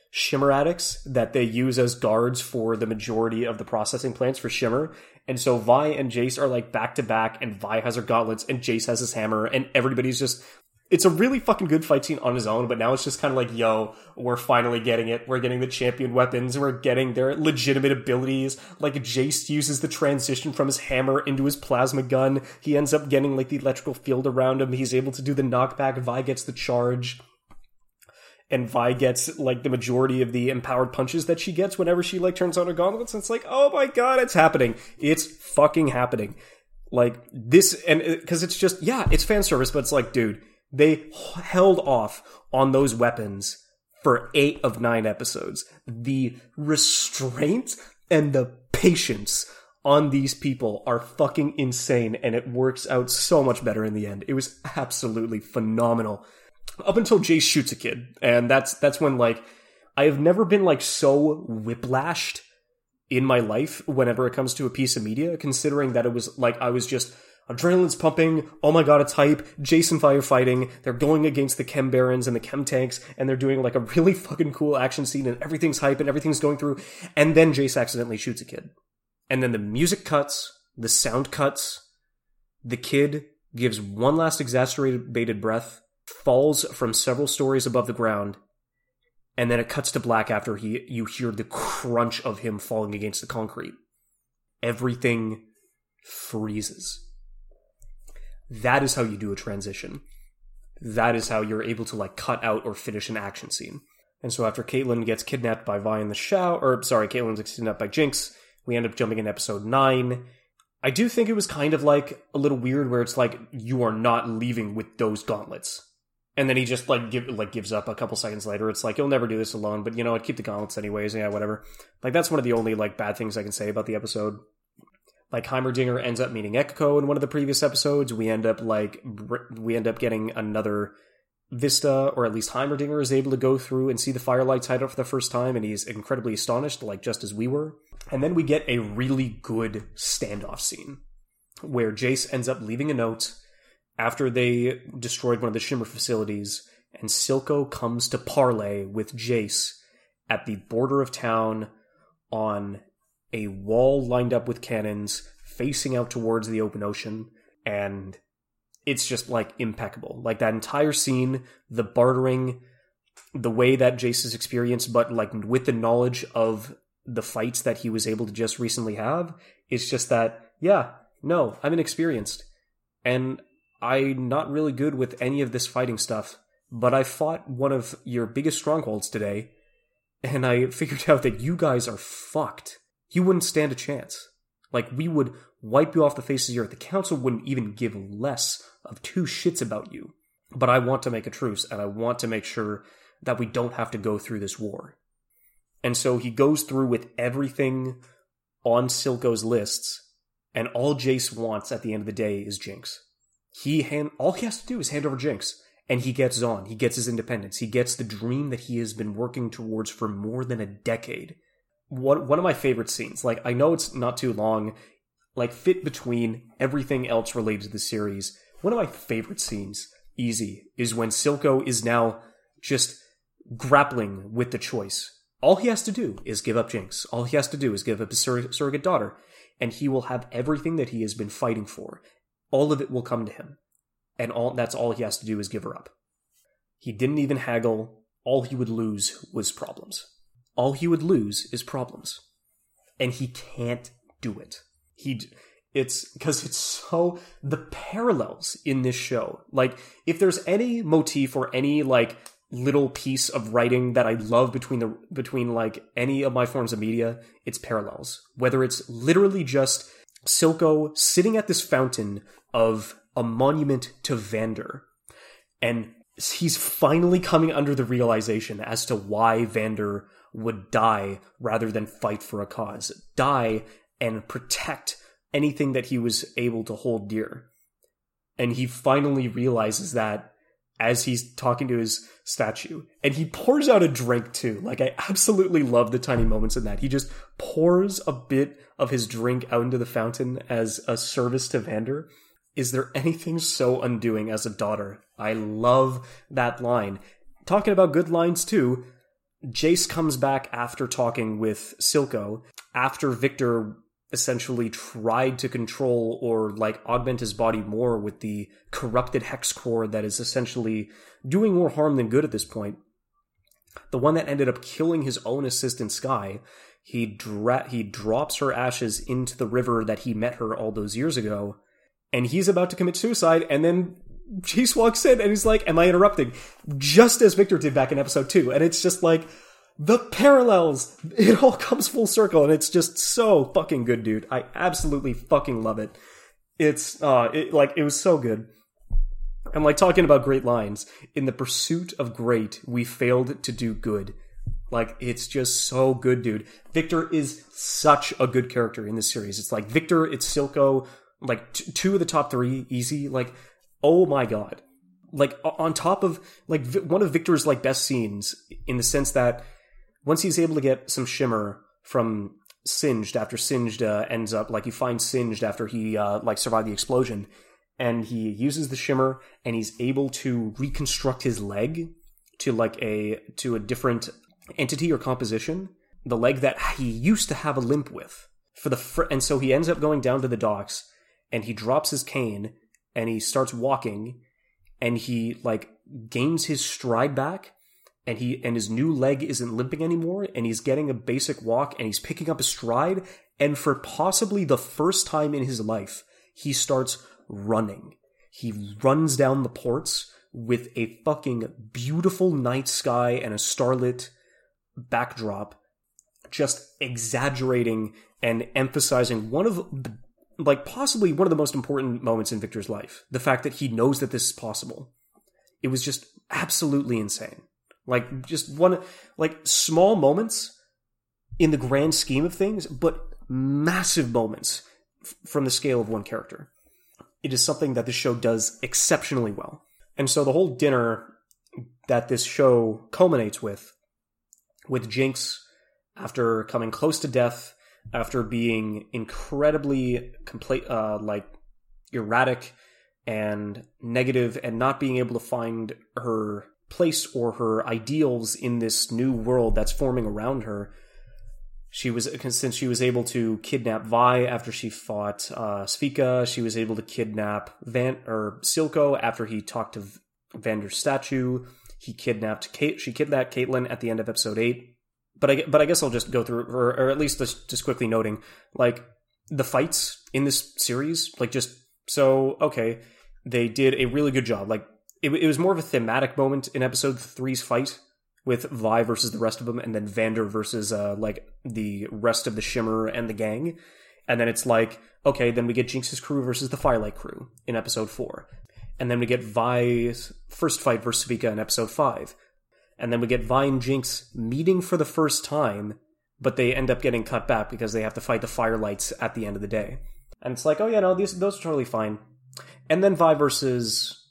Shimmer addicts that they use as guards for the majority of the processing plants for Shimmer. And so Vi and Jayce are like back to back, and Vi has her gauntlets and Jayce has his hammer, and everybody's just, it's a really fucking good fight scene on his own, but now it's just kind of like, yo, we're finally getting it. We're getting the champion weapons. We're getting their legitimate abilities. Like, Jayce uses the transition from his hammer into his plasma gun. He ends up getting like the electrical field around him. He's able to do the knockback. Vi gets the charge. And Vi gets, like, the majority of the empowered punches that she gets whenever she, like, turns on her gauntlets. And it's like, oh my god, it's happening. It's fucking happening. Like, this, and, because it's just, yeah, it's fan service, but it's like, dude, they held off on those weapons for 8 of 9 episodes. The restraint and the patience on these people are fucking insane, and it works out so much better in the end. It was absolutely phenomenal. Up until Jayce shoots a kid, and that's when, like, I have never been, like, so whiplashed in my life whenever it comes to a piece of media, considering that it was, like, I was just, adrenaline's pumping, oh my god, it's hype, Jayce and Vi are fighting, they're going against the Chem Barons and the Chem Tanks, and they're doing, like, a really fucking cool action scene, and everything's hype, and everything's going through, and then Jayce accidentally shoots a kid. And then the music cuts, the sound cuts, the kid gives one last exasperated breath, falls from several stories above the ground, and then it cuts to black after you hear the crunch of him falling against the concrete. Everything freezes. That is how you do a transition. That is how you're able to, like, cut out or finish an action scene. And so after Caitlyn gets kidnapped by Vi in the shower, Caitlyn's kidnapped by Jinx, we end up jumping in episode 9. I do think it was kind of, like, a little weird where it's like, you are not leaving with those gauntlets. And then he just, like, gives up a couple seconds later. It's like, you'll never do this alone, but, you know what, keep the gauntlets anyways, yeah, whatever. Like, that's one of the only, like, bad things I can say about the episode. Like, Heimerdinger ends up meeting Ekko in one of the previous episodes. We end up getting another vista, or at least Heimerdinger is able to go through and see the Firelights hideout for the first time, and he's incredibly astonished, like, just as we were. And then we get a really good standoff scene, where Jayce ends up leaving a note after they destroyed one of the Shimmer facilities, and Silco comes to parlay with Jayce at the border of town on a wall lined up with cannons facing out towards the open ocean, and it's just like impeccable. Like that entire scene, the bartering, the way that Jayce has experienced, but like with the knowledge of the fights that he was able to just recently have, it's just that, yeah, no, I'm inexperienced. And I'm not really good with any of this fighting stuff, but I fought one of your biggest strongholds today, and I figured out that you guys are fucked. You wouldn't stand a chance. Like, we would wipe you off the face of the earth. The council wouldn't even give less of two shits about you. But I want to make a truce, and I want to make sure that we don't have to go through this war. And so he goes through with everything on Silco's lists, and all Jayce wants at the end of the day is Jinx. All he has to do is hand over Jinx, and he gets Zaun. He gets his independence. He gets the dream that he has been working towards for more than a decade. One of my favorite scenes, like, I know it's not too long, like, fit between everything else related to the series. One of my favorite scenes, easy, is when Silco is now just grappling with the choice. All he has to do is give up Jinx. All he has to do is give up his surrogate daughter, and he will have everything that he has been fighting for. All of it will come to him, and that's all he has to do is give her up. He didn't even haggle. All he would lose was problems. All he would lose is problems, and he can't do it. It's because it's so, the parallels in this show, like, if there's any motif or any like little piece of writing that I love between like any of my forms of media, it's parallels. Whether it's literally just Silco sitting at this fountain of a monument to Vander, and he's finally coming under the realization as to why Vander would die rather than fight for a cause, die and protect anything that he was able to hold dear. And he finally realizes that as he's talking to his statue, and he pours out a drink too. Like, I absolutely love the tiny moments in that. He just pours a bit of his drink out into the fountain as a service to Vander. Is there anything so undoing as a daughter? I love that line. Talking about good lines too, Jayce comes back after talking with Silco, after Victor essentially tried to control or like augment his body more with the corrupted hex core that is essentially doing more harm than good at this point. The one that ended up killing his own assistant Sky, he drops her ashes into the river that he met her all those years ago, and he's about to commit suicide, and then Jayce walks in and he's like, am I interrupting? Just as Victor did back in episode 2. And it's just like, the parallels, it all comes full circle, and it's just so fucking good, dude. I absolutely fucking love it. It's, it was so good. And like, talking about great lines, in the pursuit of great, we failed to do good. Like, it's just so good, dude. Victor is such a good character in this series. It's like Victor, it's Silco, like, two of the top three, easy, like, oh my god. Like, on top of, like, one of Victor's, like, best scenes, in the sense that once he's able to get some Shimmer from Singed, after Singed ends up, like, he finds Singed after he, like, survived the explosion, and he uses the Shimmer, and he's able to reconstruct his leg to, like, to a different entity or composition, the leg that he used to have a limp with. And so he ends up going down to the docks, and he drops his cane, and he starts walking, and he, like, gains his stride back, and his new leg isn't limping anymore, and he's getting a basic walk, and he's picking up a stride, and for possibly the first time in his life, he starts running. He runs down the ports with a fucking beautiful night sky and a starlit backdrop, just exaggerating and emphasizing one of the, like, possibly one of the most important moments in Victor's life. The fact that he knows that this is possible. It was just absolutely insane. Like, just one, like, small moments in the grand scheme of things, but massive moments from the scale of one character. It is something that this show does exceptionally well. And so the whole dinner that this show culminates with Jinx, after coming close to death, after being incredibly erratic and negative and not being able to find her place or her ideals in this new world that's forming around her, Since she was able to kidnap Vi after she fought Sevika, she was able to kidnap Silco after he talked to Vander's statue. She kidnapped Caitlyn at the end of episode 8. But I guess I'll just go through, or at least just quickly noting, like, the fights in this series, like, just so, okay, they did a really good job. Like, it was more of a thematic moment in episode 3's fight with Vi versus the rest of them, and then Vander versus, like, the rest of the Shimmer and the gang. And then it's like, okay, then we get Jinx's crew versus the Firelight crew in episode 4. And then we get Vi's first fight versus Sevika in episode 5. And then we get Vi and Jinx meeting for the first time, but they end up getting cut back because they have to fight the Firelights at the end of the day. And it's like, oh yeah, no, those are totally fine. And then And then Ekko versus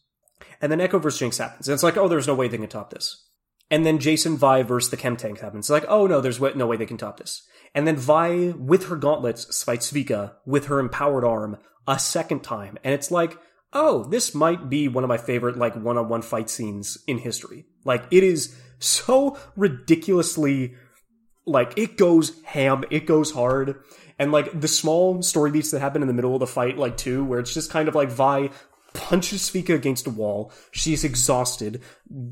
Jinx happens. And it's like, oh, there's no way they can top this. And then Jayce and Vi versus the Chemtank happens. It's like, oh no, there's no way they can top this. And then Vi, with her gauntlets, fights Sevika with her empowered arm a second time. And it's like, oh, this might be one of my favorite, like, one-on-one fight scenes in history. Like, it is so ridiculously, like, it goes ham, it goes hard. And, like, the small story beats that happen in the middle of the fight, like, too, where it's just kind of like Vi punches Sevika against a wall, she's exhausted,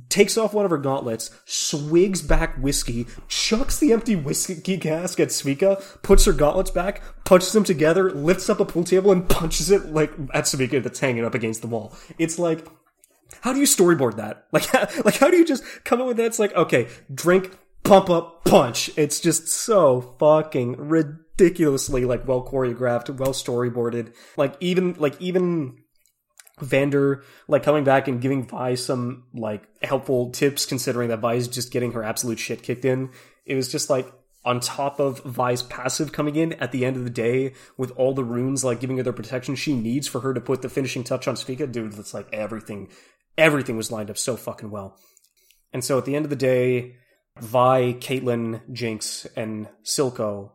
takes off one of her gauntlets, swigs back whiskey, chucks the empty whiskey cask at Sevika, puts her gauntlets back, punches them together, lifts up a pool table, and punches it, like, at Sevika that's hanging up against the wall. It's like, how do you storyboard that? Like, how do you just come up with that? It's like, okay, drink, pump up, punch. It's just so fucking ridiculously, like, well choreographed, well storyboarded. Like, even Vander, like, coming back and giving Vi some, like, helpful tips, considering that Vi is just getting her absolute shit kicked in. It was just, like, on top of Vi's passive coming in at the end of the day with all the runes, like, giving her the protection she needs for her to put the finishing touch on Sevika. Dude, that's, like, everything was lined up so fucking well. And so at the end of the day, Vi, Caitlyn, Jinx, and Silco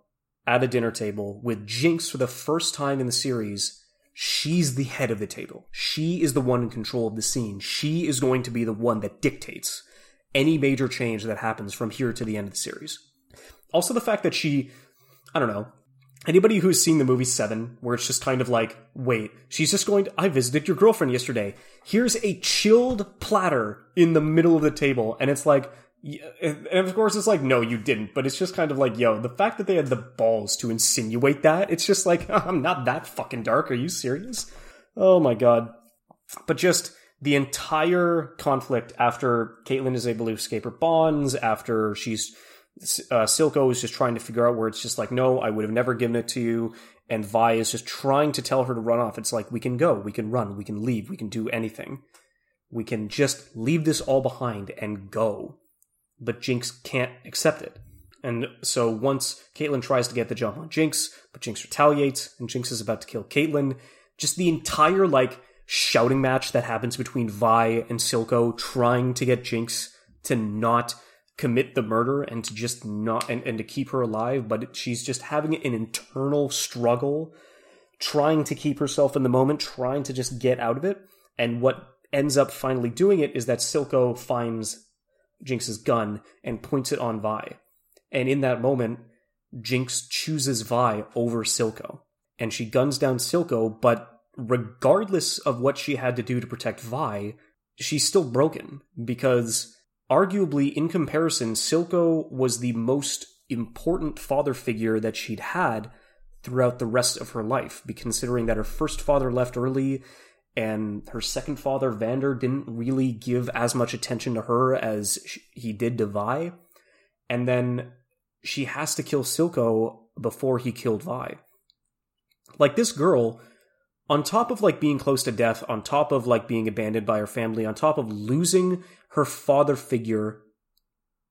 at a dinner table with Jinx for the first time in the series. She's the head of the table. She is the one in control of the scene. She is going to be the one that dictates any major change that happens from here to the end of the series. Also, the fact that she, I don't know, anybody who's seen the movie Seven, where it's just kind of like, wait, she's just going to, I visited your girlfriend yesterday. Here's a chilled platter in the middle of the table. And it's like, and of course it's like, no, you didn't. But it's just kind of like, yo, the fact that they had the balls to insinuate that, it's just like, I'm not that fucking dark. Are you serious? Oh my god. But just the entire conflict after Caitlyn is able to escape her bonds, after she's Silco is just trying to figure out where it's just like, no, I would have never given it to you. And Vi is just trying to tell her to run off. It's like, we can go, we can run, we can leave, we can do anything. We can just leave this all behind and go. But Jinx can't accept it. And so once Caitlyn tries to get the jump on Jinx, but Jinx retaliates, and Jinx is about to kill Caitlyn. Just the entire, like, shouting match that happens between Vi and Silco trying to get Jinx to not commit the murder and to just not, and to keep her alive, but she's just having an internal struggle, trying to keep herself in the moment, trying to just get out of it. And what ends up finally doing it is that Silco finds Jinx's gun and points it on Vi. And in that moment, Jinx chooses Vi over Silco. And she guns down Silco, but regardless of what she had to do to protect Vi, she's still broken. Because arguably, in comparison, Silco was the most important father figure that she'd had throughout the rest of her life, considering that her first father left early, and her second father, Vander, didn't really give as much attention to her as he did to Vi. And then she has to kill Silco before he killed Vi. Like, this girl, on top of, like, being close to death, on top of, like, being abandoned by her family, on top of losing her father figure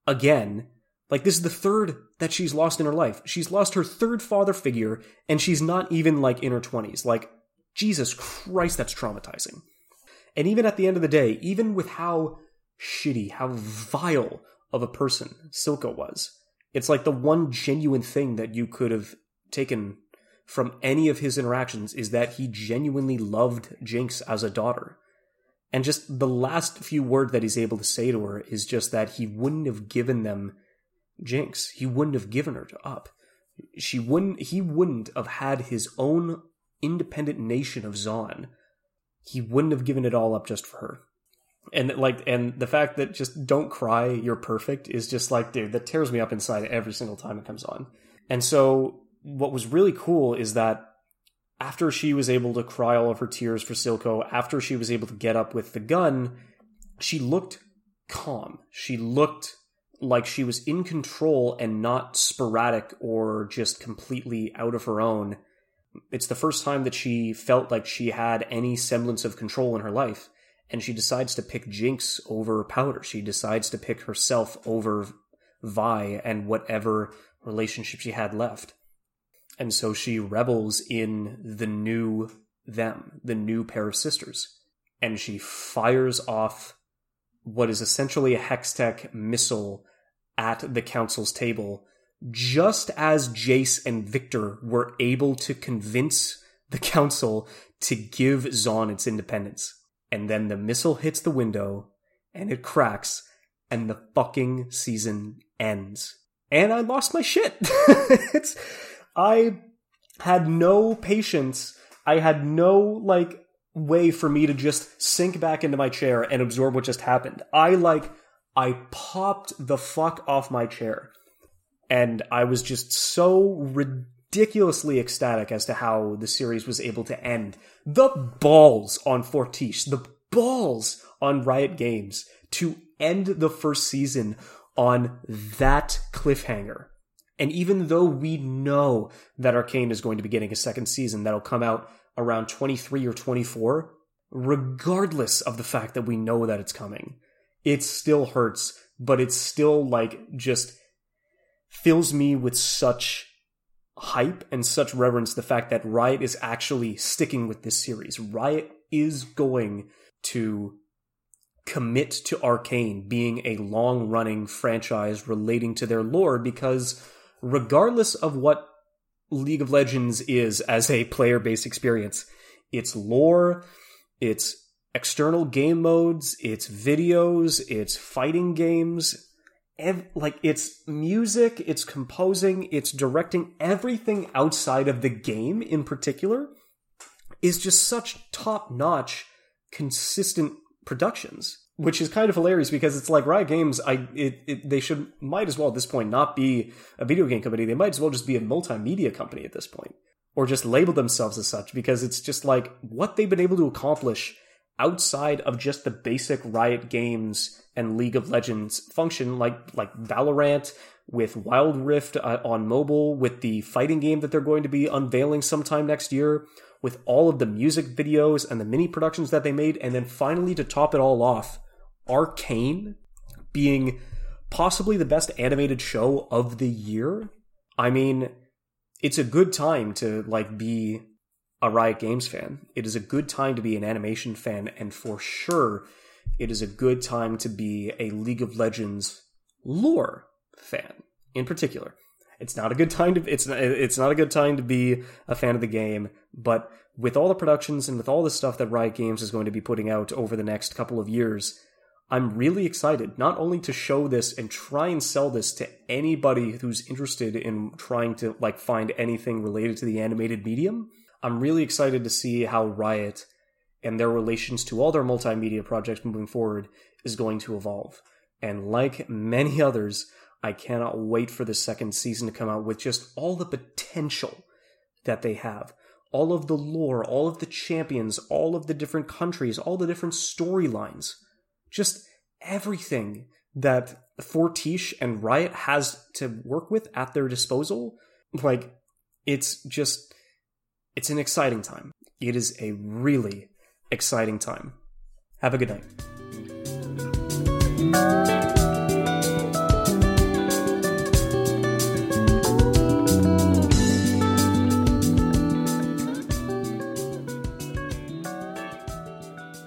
again, like, this is the third that she's lost in her life. She's lost her third father figure, and she's not even, like, in her 20s. Like, Jesus Christ, that's traumatizing. And even at the end of the day, even with how shitty, how vile of a person Silco was, it's like the one genuine thing that you could have taken from any of his interactions is that he genuinely loved Jinx as a daughter. And just the last few words that he's able to say to her is just that he wouldn't have given them Jinx. He wouldn't have given her up. He wouldn't have had his own independent nation of Zaun. He wouldn't have given it all up just for her. And the fact that just don't cry, you're perfect, is just like, dude, that tears me up inside every single time it comes on. And so what was really cool is that after she was able to cry all of her tears for Silco, after she was able to get up with the gun, she looked calm. She looked like she was in control and not sporadic or just completely out of her own. It's the first time that she felt like she had any semblance of control in her life. And she decides to pick Jinx over Powder. She decides to pick herself over Vi and whatever relationship she had left. And so she rebels in the new them, the new pair of sisters. And she fires off what is essentially a Hextech missile at the council's table, just as Jayce and Victor were able to convince the council to give Zaun its independence. And then the missile hits the window, and it cracks, and the fucking season ends. And I lost my shit. I had no patience. I had no, way for me to just sink back into my chair and absorb what just happened. I popped the fuck off my chair. And I was just so ridiculously ecstatic as to how the series was able to end. The balls on Fortiche, the balls on Riot Games to end the first season on that cliffhanger. And even though we know that Arcane is going to be getting a second season that'll come out around 23 or 24, regardless of the fact that we know that it's coming, it still hurts, but it still just fills me with such hype and such reverence, the fact that Riot is actually sticking with this series. Riot is going to commit to Arcane being a long-running franchise relating to their lore, because regardless of what League of Legends is as a player-based experience, its lore, its external game modes, its videos, its fighting games, its music, its composing, its directing, everything outside of the game in particular is just such top-notch, consistent productions, which is kind of hilarious because it's like Riot Games, they might as well at this point not be a video game company. They might as well just be a multimedia company at this point, or just label themselves as such, because it's just like what they've been able to accomplish outside of just the basic Riot Games and League of Legends function, like Valorant, with Wild Rift on mobile, with the fighting game that they're going to be unveiling sometime next year, with all of the music videos and the mini productions that they made, and then finally to top it all off, Arcane being possibly the best animated show of the year. I mean, it's a good time to be a Riot Games fan. It is a good time to be an animation fan, and for sure, it is a good time to be a League of Legends lore fan in particular. It's not a good time to be a fan of the game, but with all the productions and with all the stuff that Riot Games is going to be putting out over the next couple of years, I'm really excited not only to show this and try and sell this to anybody who's interested in trying to find anything related to the animated medium. I'm really excited to see how Riot and their relations to all their multimedia projects moving forward is going to evolve. And like many others, I cannot wait for the second season to come out with just all the potential that they have. All of the lore, all of the champions, all of the different countries, all the different storylines. Just everything that Fortiche and Riot has to work with at their disposal. It's an exciting time. It is a really exciting time. Have a good night.